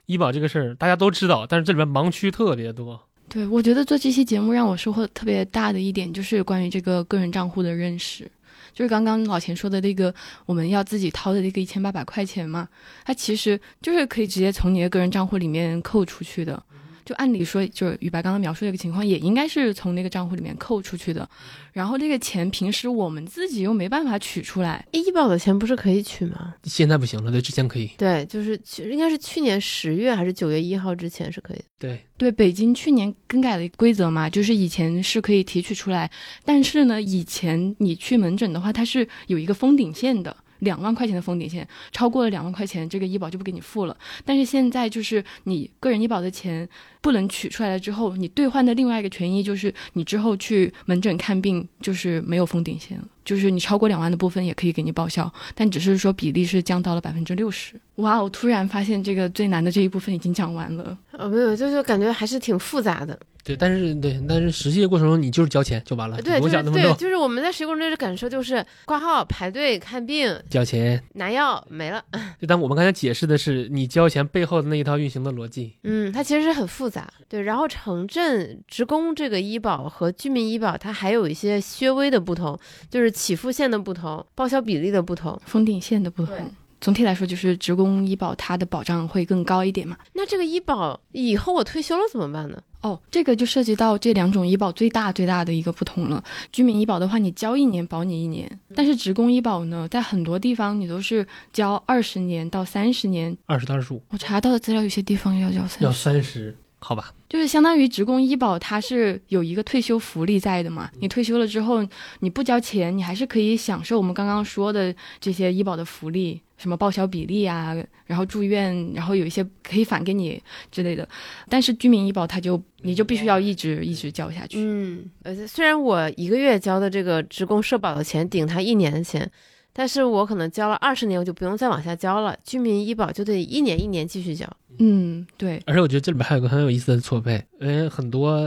医保这个事儿大家都知道，但是这里面盲区特别多。对，我觉得做这期节目让我收获特别大的一点就是关于这个个人账户的认识。就是刚刚老钱说的那个我们要自己掏的那个一千八百块钱嘛，它其实就是可以直接从你的个人账户里面扣出去的，就按理说就是雨白刚刚描述这个情况也应该是从那个账户里面扣出去的，然后这个钱平时我们自己又没办法取出来。医保的钱不是可以取吗？现在不行了，对，之前可以。对，就是应该是去年十月还是九月一号之前是可以的。对对，北京去年更改了规则嘛，就是以前是可以提取出来，但是呢以前你去门诊的话它是有一个封顶线的，两万块钱的封顶线，超过了两万块钱这个医保就不给你付了。但是现在就是你个人医保的钱不能取出来了之后，你兑换的另外一个权益就是你之后去门诊看病就是没有封顶线了，就是你超过两万的部分也可以给你报销，但只是说比例是降到了 百分之六十。 哇，我突然发现这个最难的这一部分已经讲完了。哦，没有，就是感觉还是挺复杂的。对，但是对，但是实际的过程中你就是交钱就完了。对，就是对，就是我们在实际过程中的感受就是挂号、排队、看病、交钱、拿药没了。对，但我们刚才解释的是你交钱背后的那一套运行的逻辑。嗯，它其实是很复杂。对，然后城镇职工这个医保和居民医保它还有一些些微的不同，就是起付线的不同、报销比例的不同、封顶线的不同。总体来说就是职工医保它的保障会更高一点嘛。那这个医保以后我退休了怎么办呢？哦，这个就涉及到这两种医保最大最大的一个不同了。居民医保的话你交一年保你一年，但是职工医保呢在很多地方你都是交二十年到三十年。二十到二十五，我查到的资料有些地方要交三十。要三十，好吧。就是相当于职工医保它是有一个退休福利在的嘛，你退休了之后你不交钱你还是可以享受我们刚刚说的这些医保的福利，什么报销比例啊，然后住院，然后有一些可以返给你之类的。但是居民医保它就你就必须要一直一直交下去。嗯，而且虽然我一个月交的这个职工社保的钱顶它一年的钱，但是我可能交了二十年我就不用再往下交了，居民医保就得一年一年继续交。嗯，对。而且我觉得这里面还有个很有意思的错配，因为很多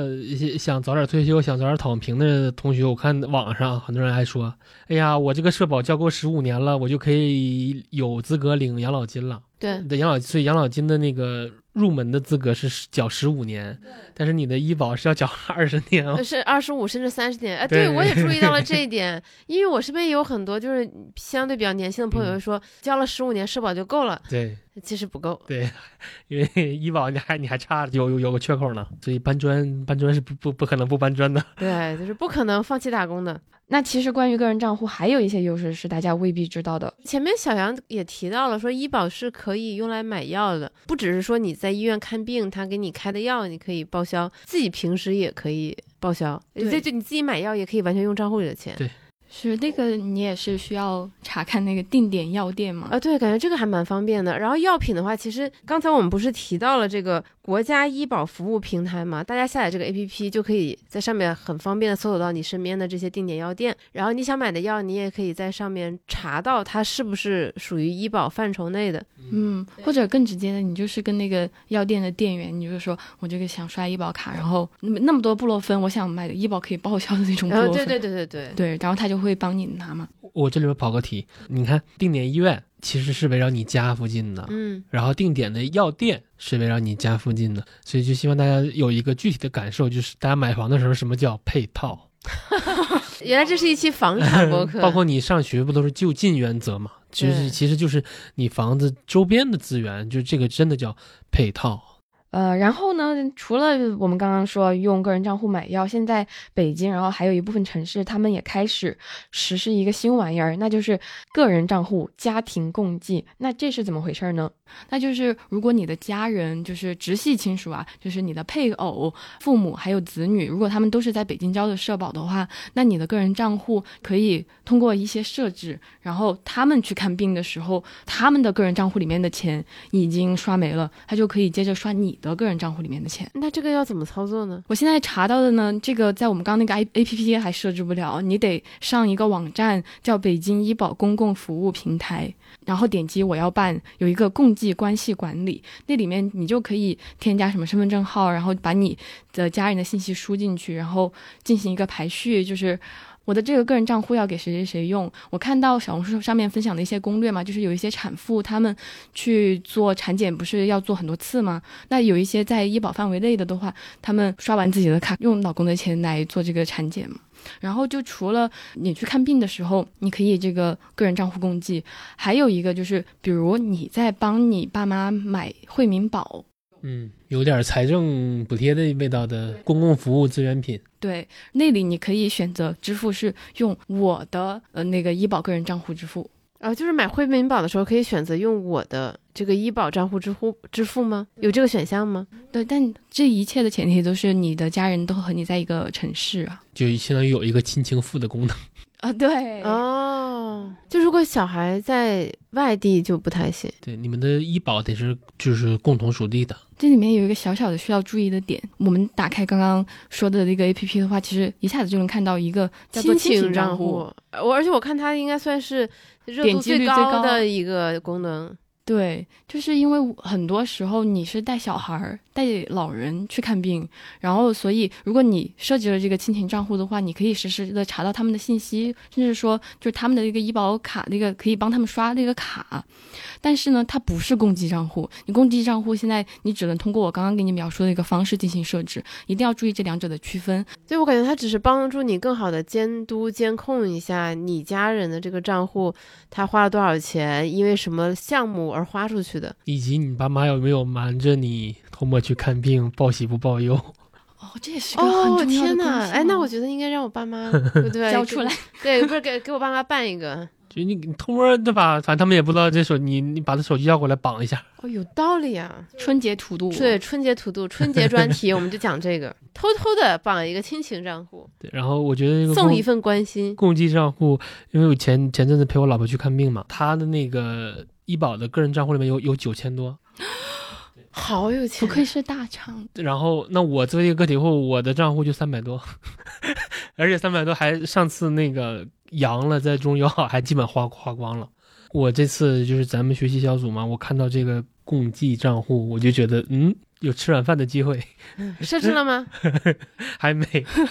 想早点退休想早点躺平的同学，我看网上很多人还说，哎呀我这个社保交够十五年了我就可以有资格领养老金了。对，养老，所以养老金的那个入门的资格是缴十五年，但是你的医保是要缴二十年哦，是二十五甚至三十年。哎，对，对，我也注意到了这一点，因为我身边有很多就是相对比较年轻的朋友会说，嗯，交了十五年社保就够了。对，其实不够。对，因为医保你还你还差有有有个缺口呢，所以搬砖搬砖是不不不可能不搬砖的。对，就是不可能放弃打工的。那其实关于个人账户还有一些优势是大家未必知道的。前面小杨也提到了说医保是可以用来买药的，不只是说你在医院看病他给你开的药你可以报销，自己平时也可以报销，对，就你自己买药也可以完全用账户里的钱。对，是那个你也是需要查看那个定点药店吗？啊，对，感觉这个还蛮方便的。然后药品的话，其实刚才我们不是提到了这个国家医保服务平台嘛，大家下载这个 A P P 就可以在上面很方便的搜索到你身边的这些定点药店，然后你想买的药你也可以在上面查到它是不是属于医保范畴内的。嗯，或者更直接的你就是跟那个药店的店员，你就说我这个想刷医保卡，然后那么多布洛芬我想买的医保可以报销的那种布洛芬。对对对对对对，然后他就会帮你拿嘛。我这里边跑个题，你看定点医院其实是围绕你家附近的，嗯，然后定点的药店是围绕你家附近的，所以就希望大家有一个具体的感受，就是大家买房的时候什么叫配套。原来这是一期房产播客。包括你上学不都是就近原则嘛，就是其实就是你房子周边的资源，就这个真的叫配套。呃，然后呢，除了我们刚刚说用个人账户买药，现在北京，然后还有一部分城市，他们也开始实施一个新玩意儿，那就是个人账户家庭共济。那这是怎么回事呢？那就是如果你的家人就是直系亲属啊，就是你的配偶、父母还有子女，如果他们都是在北京交的社保的话，那你的个人账户可以通过一些设置，然后他们去看病的时候，他们的个人账户里面的钱已经刷没了，他就可以接着刷你的个人账户里面的钱。那这个要怎么操作呢？我现在查到的呢，这个在我们刚刚那个 A P P 还设置不了，你得上一个网站叫北京医保公共服务平台，然后点击我要办，有一个共济关系管理，那里面你就可以添加什么身份证号，然后把你的家人的信息输进去，然后进行一个排序，就是我的这个个人账户要给谁谁谁用。我看到小红书上面分享的一些攻略嘛，就是有一些产妇他们去做产检不是要做很多次吗？那有一些在医保范围内的的话，他们刷完自己的卡用老公的钱来做这个产检嘛。然后就除了你去看病的时候你可以这个个人账户共济，还有一个就是比如你在帮你爸妈买惠民保，嗯，有点财政补贴的味道的公共服务资源品。对，那里你可以选择支付是用我的呃那个医保个人账户支付。啊、呃，就是买惠民保的时候可以选择用我的这个医保账户支付支付吗？有这个选项吗？对，但这一切的前提都是你的家人都和你在一个城市啊，就相当于有一个亲情付的功能啊。对哦，就如果小孩在外地就不太行。对，你们的医保得是就是共同属地的。这里面有一个小小的需要注意的点，我们打开刚刚说的那个 A P P 的话，其实一下子就能看到一个亲情账户，我而且我看它应该算是热度最高的一个功能。对，就是因为很多时候你是带小孩带老人去看病，然后所以如果你设置了这个亲情账户的话，你可以实时的查到他们的信息，甚至说就是他们的一个医保卡那个可以帮他们刷那个卡。但是呢它不是共济账户，你共济账户现在你只能通过我刚刚给你描述的一个方式进行设置，一定要注意这两者的区分。所以我感觉它只是帮助你更好的监督监控一下你家人的这个账户他花了多少钱，因为什么项目而花出去的，以及你爸妈有没有瞒着你偷摸去看病，报喜不报忧。哦，这也是个很重要的。哦，天哪！哎，那我觉得应该让我爸妈对对交出来，对，不是给给我爸妈办一个。就你偷摸对吧？反正他们也不知道这手，你你把他手机要过来绑一下。哦，有道理啊！春节土度，对，春节土度，春节专题我们就讲这个，偷偷的绑一个亲情账户。对，然后我觉得这个送一份关心，共济账户，因为我前前阵子陪我老婆去看病嘛，她的那个。医保的个人账户里面有有九千多，好有钱，不愧是大厂。然后那我作为一个个体户，我的账户就三百多，而且三百多还上次那个阳了，在中友好还基本花花光了。我这次就是咱们学习小组嘛，我看到这个共济账户，我就觉得嗯。有吃软饭的机会，设置了吗？还没。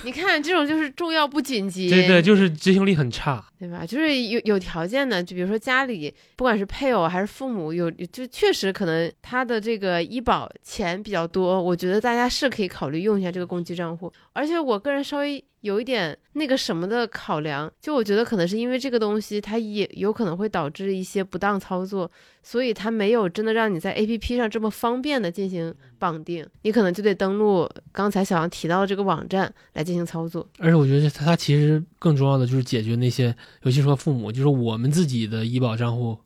你看这种就是重要不紧急，对对，就是执行力很差，对吧？就是有有条件的，就比如说家里不管是配偶还是父母，有就确实可能他的这个医保钱比较多，我觉得大家是可以考虑用一下这个共济账户。而且我个人稍微有一点那个什么的考量，就我觉得可能是因为这个东西它也有可能会导致一些不当操作，所以它没有真的让你在 A P P 上这么方便的进行绑定，你可能就得登录刚才小杨提到的这个网站来进行操作。而且我觉得 它, 它其实更重要的就是解决那些尤其说父母，就是我们自己的医保账户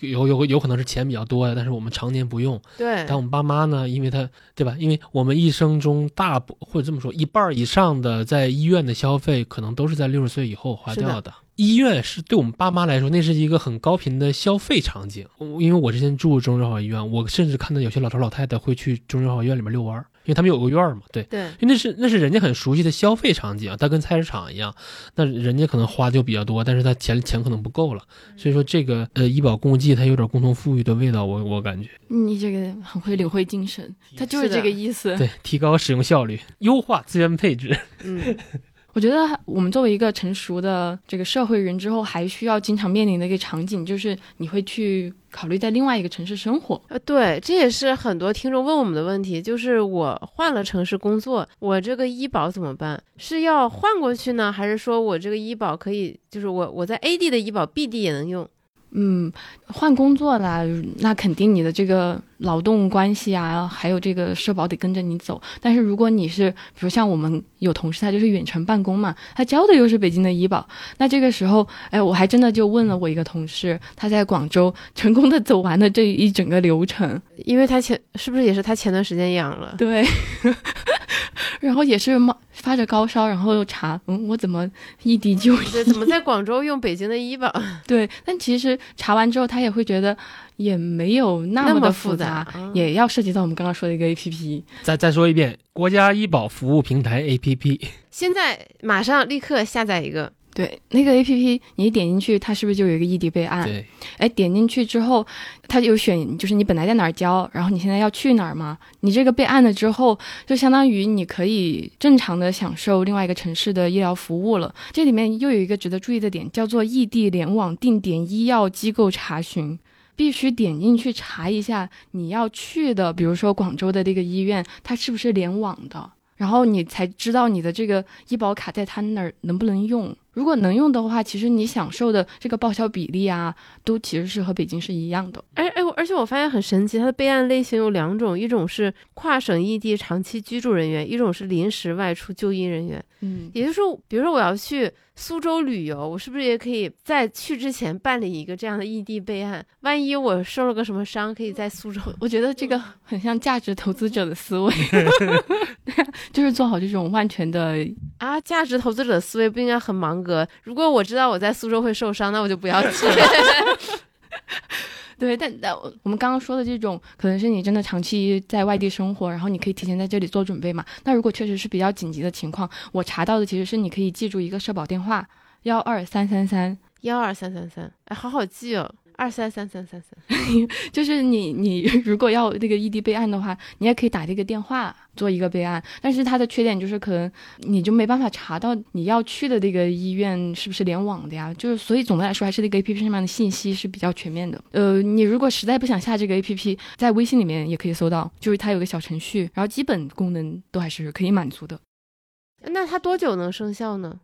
有有有可能是钱比较多的，但是我们常年不用。对，但我们爸妈呢，因为他对吧？因为我们一生中大或者这么说，一半以上的在医院的消费，可能都是在六十岁以后花掉的。是的，医院是对我们爸妈来说，那是一个很高频的消费场景。因为我之前住中友好医院，我甚至看到有些老头老太太会去中友好医院里面遛弯，因为他们有个院嘛。对对，因为那是那是人家很熟悉的消费场景，它跟菜市场一样，那人家可能花就比较多，但是他钱钱可能不够了。所以说这个呃医保共济它有点共同富裕的味道，我我感觉你这个很会领会精神，它就是这个意思。对，提高使用效率，优化资源配置。嗯。我觉得我们作为一个成熟的这个社会人之后，还需要经常面临的一个场景，就是你会去考虑在另外一个城市生活。呃，对，这也是很多听众问我们的问题，就是我换了城市工作，我这个医保怎么办？是要换过去呢，还是说我这个医保可以，就是我我在 A 地的医保 B 地也能用？嗯，换工作啦，那肯定你的这个劳动关系啊，还有这个社保得跟着你走。但是如果你是，比如像我们有同事，他就是远程办公嘛，他交的又是北京的医保，那这个时候，哎，我还真的就问了我一个同事，他在广州成功的走完了这一整个流程，因为他前是不是也是他前段时间阳了？对。然后也是发着高烧，然后又查，嗯，我怎么异地就医？怎么在广州用北京的医保？对，但其实查完之后，他也会觉得也没有那么的复杂，复杂啊、也要涉及到我们刚刚说的一个 A P P。再再说一遍，国家医保服务平台 A P P。现在马上立刻下载一个。对，那个 A P P 你一点进去，它是不是就有一个异地备案？对，哎，点进去之后，它有选，就是你本来在哪儿交，然后你现在要去哪儿嘛？你这个备案了之后，就相当于你可以正常的享受另外一个城市的医疗服务了。这里面又有一个值得注意的点，叫做异地联网定点医药机构查询。必须点进去查一下你要去的，比如说广州的这个医院，它是不是联网的？然后你才知道你的这个医保卡在他那儿能不能用。如果能用的话，其实你享受的这个报销比例啊，都其实是和北京是一样的。哎哎，而且我发现很神奇，它的备案类型有两种，一种是跨省异地长期居住人员，一种是临时外出就医人员。嗯，也就是说，比如说我要去苏州旅游，我是不是也可以在去之前办理一个这样的异地备案？万一我受了个什么伤，可以在苏州。我觉得这个很像价值投资者的思维，就是做好这种万全的啊，价值投资者的思维不应该很盲。如果我知道我在苏州会受伤，那我就不要去。对，但但我们刚刚说的这种，可能是你真的长期在外地生活，然后你可以提前在这里做准备嘛。那如果确实是比较紧急的情况，我查到的其实是你可以记住一个社保电话幺二三三三幺二三三三，哎，好好记哦。二三三三三三，就是你你如果要那个异地备案的话，你也可以打这个电话做一个备案，但是它的缺点就是可能你就没办法查到你要去的这个医院是不是联网的呀，就是所以总的来说还是那个 A P P 上面的信息是比较全面的。呃，你如果实在不想下这个 A P P， 在微信里面也可以搜到，就是它有个小程序，然后基本功能都还是可以满足的。那它多久能生效呢？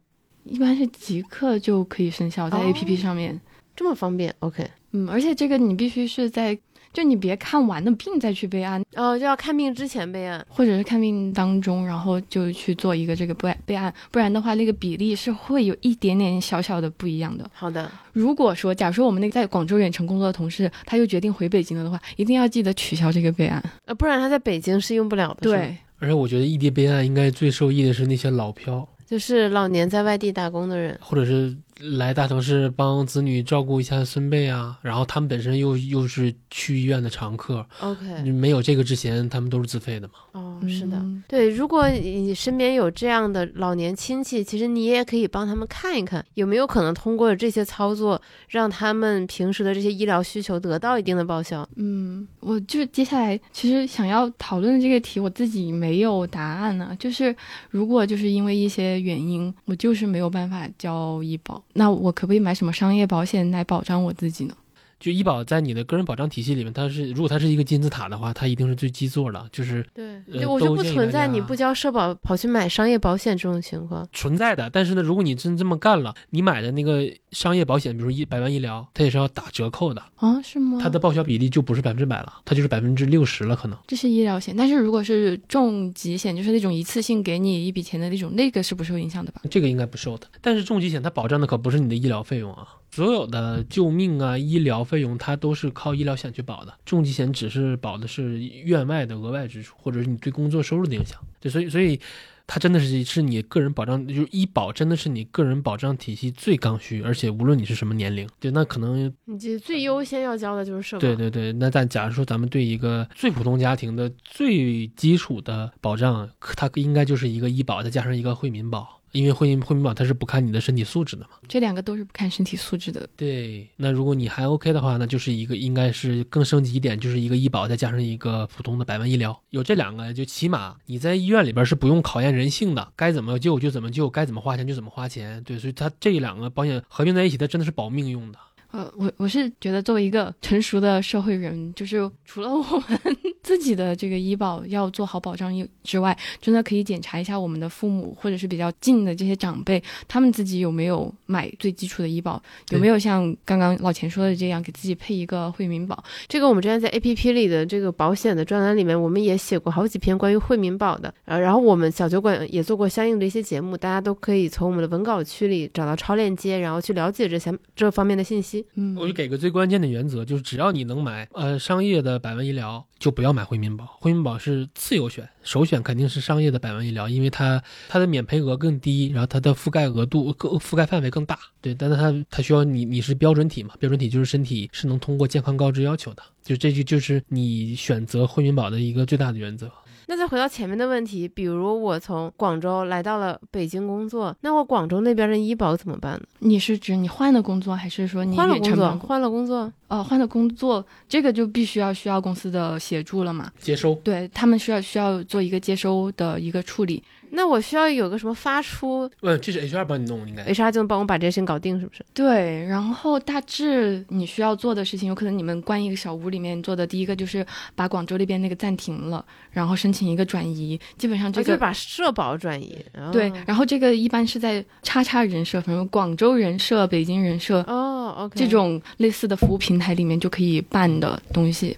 一般是即刻就可以生效，在 A P P 上面。哦，这么方便 ，OK， 嗯，而且这个你必须是在，就你别看完了病再去备案，哦，就要看病之前备案，或者是看病当中，然后就去做一个这个备备案，不然的话那个比例是会有一点点小小的不一样的。好的，如果说，假如说我们那个在广州远程工作的同事，他又决定回北京了的话，一定要记得取消这个备案，呃，不然他在北京是用不了的。对，而且我觉得异地备案应该最受益的是那些老漂，就是老年在外地打工的人，或者是来大城市帮子女照顾一下孙辈啊，然后他们本身又又是去医院的常客。 OK， 没有这个之前他们都是自费的嘛。哦，是的。对，如果你身边有这样的老年亲戚，其实你也可以帮他们看一看有没有可能通过这些操作让他们平时的这些医疗需求得到一定的报销。嗯，我就接下来其实想要讨论的这个题，我自己没有答案呢，啊，就是如果就是因为一些原因我就是没有办法交医保，那我可不可以买什么商业保险来保障我自己呢？就医保在你的个人保障体系里面，它是如果它是一个金字塔的话，它一定是最基座了，就是对，呃、我就不存在你不交社保跑去买商业保险这种情况存在的。但是呢，如果你真这么干了，你买的那个商业保险，比如一百万医疗，它也是要打折扣的啊？是吗？它的报销比例就不是百分之百了，它就是百分之六十了可能。这是医疗险，但是如果是重疾险，就是那种一次性给你一笔钱的那种，那个是不受影响的吧？这个应该不受的。但是重疾险它保障的可不是你的医疗费用啊。所有的救命啊医疗费用它都是靠医疗险去保的，重疾险只是保的是院外的额外支出，或者是你对工作收入的影响。对，所以所以它真的是是你个人保障，就是医保真的是你个人保障体系最刚需，而且无论你是什么年龄，对，那可能你最优先要交的就是社保。对对对，那但假如说咱们对一个最普通家庭的最基础的保障，它应该就是一个医保再加上一个惠民保。因为婚姻婚民保它是不看你的身体素质的嘛，这两个都是不看身体素质的。对，那如果你还 OK 的话，那就是一个应该是更升级一点，就是一个医保再加上一个普通的百万医疗，有这两个就起码你在医院里边是不用考验人性的，该怎么救就怎么救，该怎么花钱就怎么花钱。对，所以它这两个保险合并在一起，它真的是保命用的。呃，我我是觉得作为一个成熟的社会人，就是除了我们自己的这个医保要做好保障之外，真的可以检查一下我们的父母或者是比较近的这些长辈，他们自己有没有买最基础的医保，有没有像刚刚老钱说的这样给自己配一个惠民保。这个我们之前在 A P P 里的这个保险的专栏里面，我们也写过好几篇关于惠民保的，呃，然后我们小酒馆也做过相应的一些节目，大家都可以从我们的文稿区里找到超链接，然后去了解这些这方面的信息。嗯，我就给个最关键的原则，就是只要你能买呃商业的百万医疗，就不要买惠民保。惠民保是次优选，首选肯定是商业的百万医疗，因为它它的免赔额更低，然后它的覆盖额度覆盖范围更大。对，但是它它需要你你是标准体嘛，标准体就是身体是能通过健康告知要求的，就这句就是你选择惠民保的一个最大的原则。那再回到前面的问题，比如我从广州来到了北京工作，那我广州那边的医保怎么办呢？你是指你换了工作，还是说你换了工作？换了工作，哦，换了工作，这个就必须要需要公司的协助了嘛？接收，对他们需要需要做一个接收的一个处理。那我需要有个什么发出？嗯，这是 H R 帮你弄，应该 H R 就能帮我把这些事情搞定，是不是？对，然后大致你需要做的事情，有可能你们关一个小屋里面做的第一个就是把广州那边那个暂停了，然后申请一个转移，基本上这个、啊、就是把社保转移。哦、对，然后这个一般是在叉叉人社，比如广州人社、北京人社哦， OK， 这种类似的服务平台里面就可以办的东西。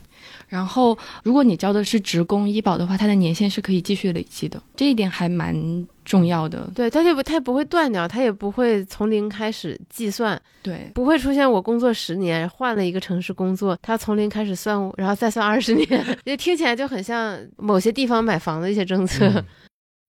然后如果你交的是职工医保的话，它的年限是可以继续累积的，这一点还蛮重要的。对，它就不它也不会断掉，它也不会从零开始计算。对，不会出现我工作十年换了一个城市工作，它从零开始算，然后再算二十年，就听起来就很像某些地方买房的一些政策。嗯，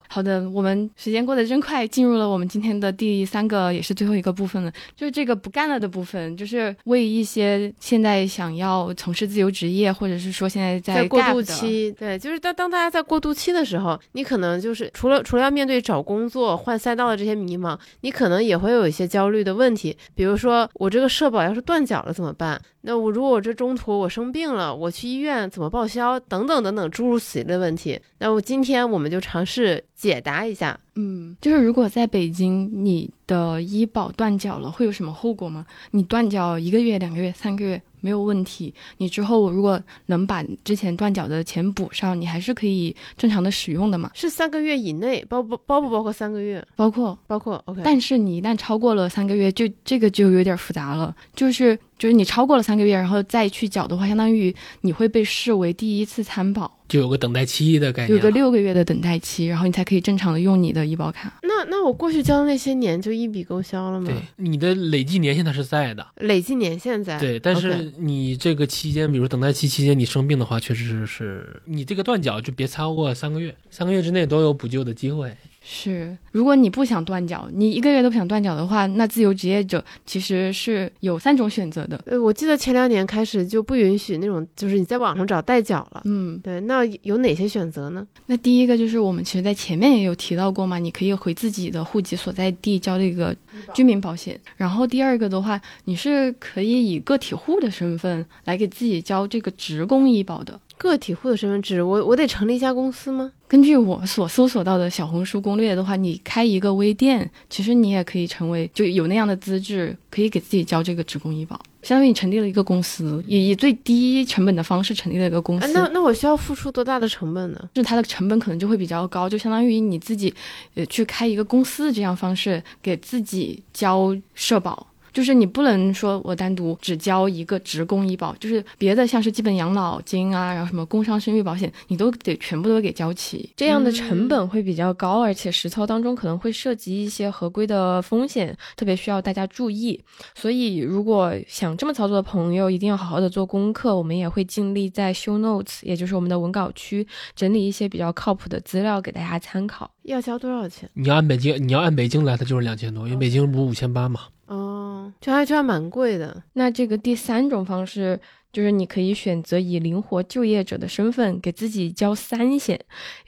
好的，我们时间过得真快，进入了我们今天的第三个也是最后一个部分了，就是这个不干了的部分，就是为一些现在想要从事自由职业，或者是说现在 在, 在过渡期，对，就是当当大家在过渡期的时候，你可能就是除了除了要面对找工作换赛道的这些迷茫，你可能也会有一些焦虑的问题，比如说我这个社保要是断缴了怎么办？那我如果我这中途我生病了，我去医院怎么报销？等等等等诸如此类的问题。那我今天我们就尝试解答一下。嗯，就是如果在北京你的医保断缴了会有什么后果吗？你断缴一个月、两个月、三个月没有问题，你之后如果能把之前断缴的钱补上，你还是可以正常的使用的嘛。是三个月以内，包不包不包括三个月？包括包括 OK。但是你一旦超过了三个月，就这个就有点复杂了，就是就是你超过了三个月然后再去缴的话，相当于你会被视为第一次参保，就有个等待期的概念，有个六个月的等待期，然后你才可以正常的用你的医保卡。那那我过去交的那些年就一笔勾销了吗？对，你的累计年限它是在的，累计年限在。对，但是你这个期间，比如等待期期间你生病的话，确实是你这个断缴就别超过三个月，三个月之内都有补救的机会。是，如果你不想断缴，你一个月都不想断缴的话，那自由职业者其实是有三种选择的。呃，我记得前两年开始就不允许那种，就是你在网上找代缴了。嗯，对，那有哪些选择呢？那第一个就是我们其实在前面也有提到过嘛，你可以回自己的户籍所在地交这个居民保险。然后第二个的话，你是可以以个体户的身份来给自己交这个职工医保的。个体户的身份制，我我得成立一家公司吗？根据我所搜索到的小红书攻略的话，你开一个微店，其实你也可以成为就有那样的资质，可以给自己交这个职工医保，相当于你成立了一个公司，以以最低成本的方式成立了一个公司。啊、那那我需要付出多大的成本呢？就是它的成本可能就会比较高，就相当于你自己呃去开一个公司这样方式给自己交社保。就是你不能说我单独只交一个职工医保，就是别的像是基本养老金啊，然后什么工伤生育保险，你都得全部都给交齐，这样的成本会比较高，而且实操当中可能会涉及一些合规的风险，特别需要大家注意。所以如果想这么操作的朋友，一定要好好的做功课，我们也会尽力在 show notes， 也就是我们的文稿区整理一些比较靠谱的资料给大家参考。要交多少钱？你要按北京，你要按北京来的就是两千多，因为北京不五千八嘛。哦，这还这还蛮贵的。那这个第三种方式就是你可以选择以灵活就业者的身份给自己交三险，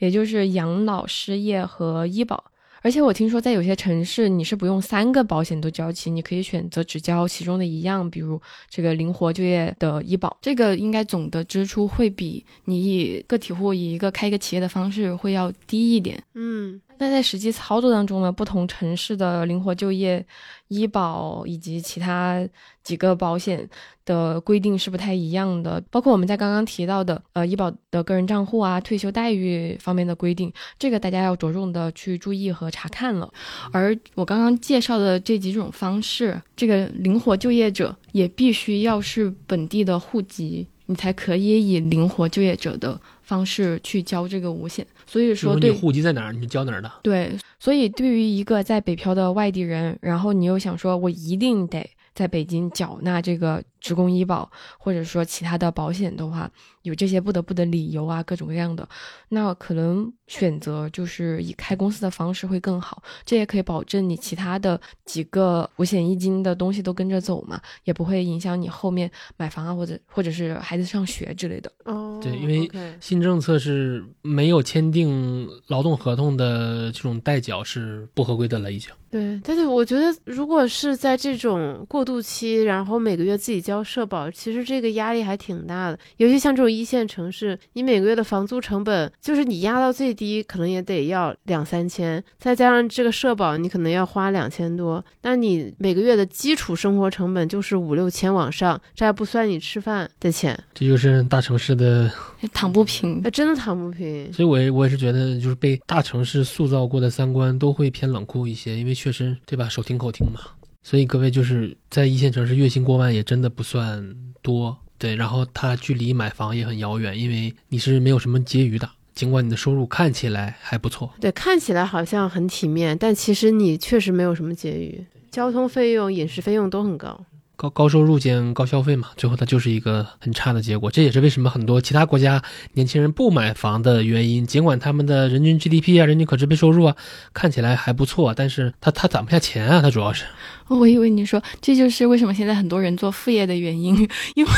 也就是养老、失业和医保。而且我听说在有些城市你是不用三个保险都交齐，你可以选择只交其中的一样，比如这个灵活就业的医保，这个应该总的支出会比你以个体户以一个开一个企业的方式会要低一点。嗯，那在实际操作当中呢，不同城市的灵活就业医保以及其他几个保险的规定是不太一样的，包括我们在刚刚提到的呃医保的个人账户啊、退休待遇方面的规定，这个大家要着重的去注意和查看了。而我刚刚介绍的这几种方式，这个灵活就业者也必须要是本地的户籍，你才可以以灵活就业者的方式去交这个五险。所以说对，你户籍在哪儿，你交哪儿的。对，所以对于一个在北漂的外地人，然后你又想说我一定得在北京缴纳这个职工医保或者说其他的保险的话，有这些不得不的理由啊，各种各样的，那可能选择就是以开公司的方式会更好，这也可以保证你其他的几个五险一金的东西都跟着走嘛，也不会影响你后面买房啊或者或者是孩子上学之类的。哦，对，因为新政策是没有签订劳动合同的这种代缴是不合规的了已经。对，但是我觉得如果是在这种过渡期，然后每个月自己交社保，其实这个压力还挺大的，尤其像这种一线城市，你每个月的房租成本就是你压到最低可能也得要两三千，再加上这个社保你可能要花两千多，那你每个月的基础生活成本就是五六千往上，这还不算你吃饭的钱，这就是大城市的躺不平、哎、真的躺不平。所以我也我也是觉得就是被大城市塑造过的三观都会偏冷酷一些，因为确实对吧，手停口停嘛，所以各位就是在一线城市月薪过万也真的不算多。对，然后它距离买房也很遥远，因为你是没有什么结余的，尽管你的收入看起来还不错，对，看起来好像很体面，但其实你确实没有什么结余，交通费用、饮食费用都很高，高高收入减高消费嘛，最后它就是一个很差的结果。这也是为什么很多其他国家年轻人不买房的原因，尽管他们的人均 G D P 啊、人均可支配收入啊看起来还不错，但是他他攒不下钱啊，他主要是。我以为你说这就是为什么现在很多人做副业的原因，因为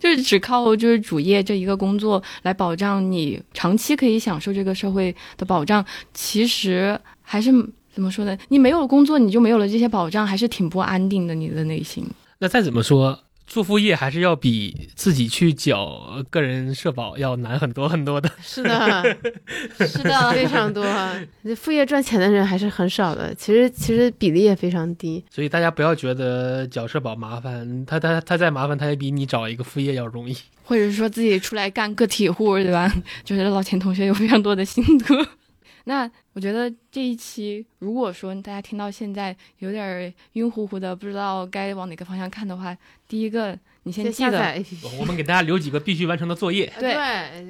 就是只靠就是主业这一个工作来保障你长期可以享受这个社会的保障，其实还是怎么说呢？你没有工作你就没有了这些保障，还是挺不安定的你的内心。那再怎么说，做副业还是要比自己去缴个人社保要难很多很多的。是的，是的，非常多。副业赚钱的人还是很少的，其实其实比例也非常低。所以大家不要觉得缴社保麻烦，他他他再麻烦，他也比你找一个副业要容易。或者说自己出来干个体户，对吧？就是老钱同学有非常多的心得。那我觉得这一期如果说大家听到现在有点晕乎乎的，不知道该往哪个方向看的话，第一个你先记得我们给大家留几个必须完成的作业。对，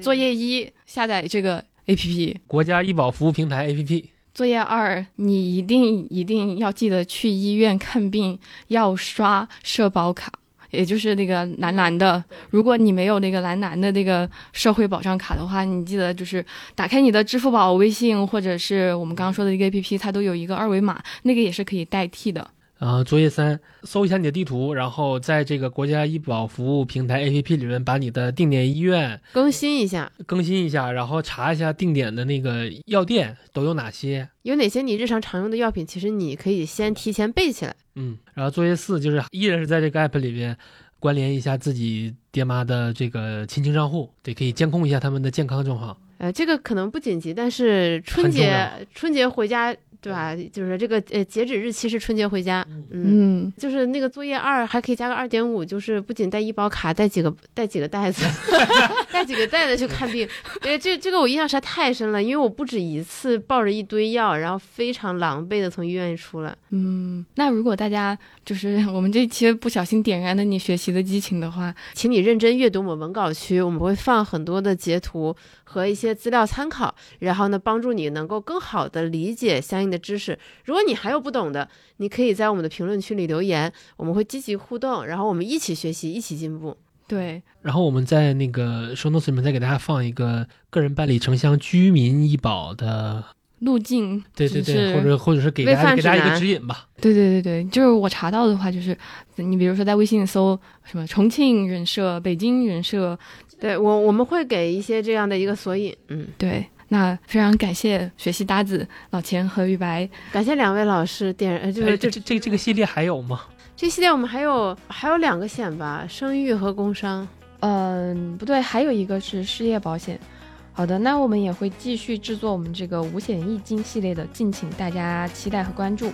作业一，下载这个 A P P 国家医保服务平台 A P P。 作业二，你一定一定要记得去医院看病要刷社保卡，也就是那个蓝蓝的，如果你没有那个蓝蓝的那个社会保障卡的话，你记得就是打开你的支付宝、微信或者是我们刚刚说的一个 A P P， 它都有一个二维码，那个也是可以代替的。呃，作业三，搜一下你的地图，然后在这个国家医保服务平台 A P P 里面把你的定点医院更新一下，更新一下，然后查一下定点的那个药店都有哪些，有哪些你日常常用的药品，其实你可以先提前备起来。嗯，然后作业四就是依然是在这个 app 里面关联一下自己爹妈的这个亲情账户，得可以监控一下他们的健康状况。呃，这个可能不紧急，但是春节春节回家。对吧？就是这个呃，截止日期是春节回家。嗯，嗯就是那个作业二还可以加个二点五，就是不仅带医保卡，带几个带几个袋子，带几个袋子去看病。哎，这这个我印象实在太深了，因为我不止一次抱着一堆药，然后非常狼狈的从医院出来。嗯，那如果大家就是我们这期不小心点燃了你学习的激情的话，请你认真阅读我们文稿区，我们会放很多的截图和一些资料参考，然后呢，帮助你能够更好的理解相应的知识。如果你还有不懂的，你可以在我们的评论区里留言，我们会积极互动，然后我们一起学习，一起进步。对，然后我们在那个 show notes 里面再给大家放一个个人办理城乡居民医保的路径，对对对，或者或者是给大家给大家一个指引吧。对对对对，就是我查到的话，就是你比如说在微信搜什么重庆人社、北京人社，对我我们会给一些这样的一个索引。嗯，对。那非常感谢学习搭子老钱和玉白，感谢两位老师点、呃、就是这这这个系列还有吗？这系列我们还有还有两个险吧，生育和工伤。嗯、呃，不对，还有一个是失业保险。好的，那我们也会继续制作我们这个五险一金系列的，敬请大家期待和关注。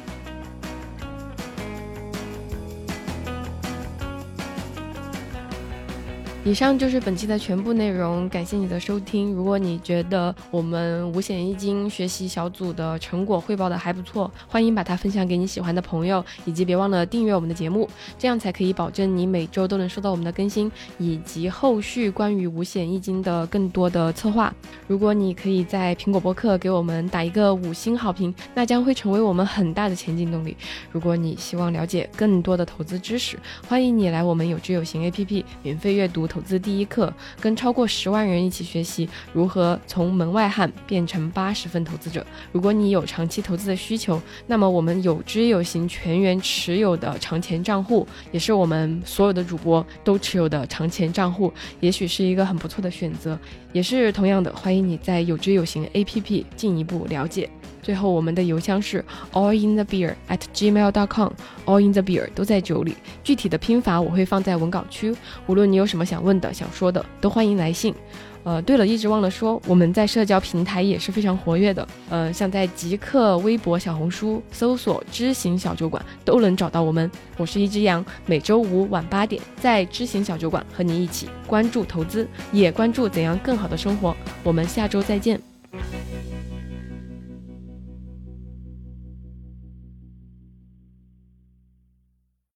以上就是本期的全部内容，感谢你的收听。如果你觉得我们五险一金学习小组的成果汇报的还不错，欢迎把它分享给你喜欢的朋友，以及别忘了订阅我们的节目，这样才可以保证你每周都能收到我们的更新，以及后续关于五险一金的更多的策划。如果你可以在苹果播客给我们打一个五星好评，那将会成为我们很大的前进动力。如果你希望了解更多的投资知识，欢迎你来我们有知有行 A P P 免费阅读投资第一课，跟超过十万人一起学习如何从门外汉变成八十分投资者。如果你有长期投资的需求，那么我们有知有行全员持有的长钱账户，也是我们所有的主播都持有的长钱账户，也许是一个很不错的选择。也是同样的，欢迎你在有知有行 A P P 进一步了解。最后，我们的邮箱是 all in the beer at gmail dot com， all in the beer 都在酒里，具体的拼法我会放在文稿区。无论你有什么想问的、想说的，都欢迎来信。呃，对了，一直忘了说，我们在社交平台也是非常活跃的。呃，像在极客、微博、小红书搜索“知行小酒馆”都能找到我们。我是一只羊，每周五晚八点在知行小酒馆和你一起关注投资，也关注怎样更好的生活。我们下周再见。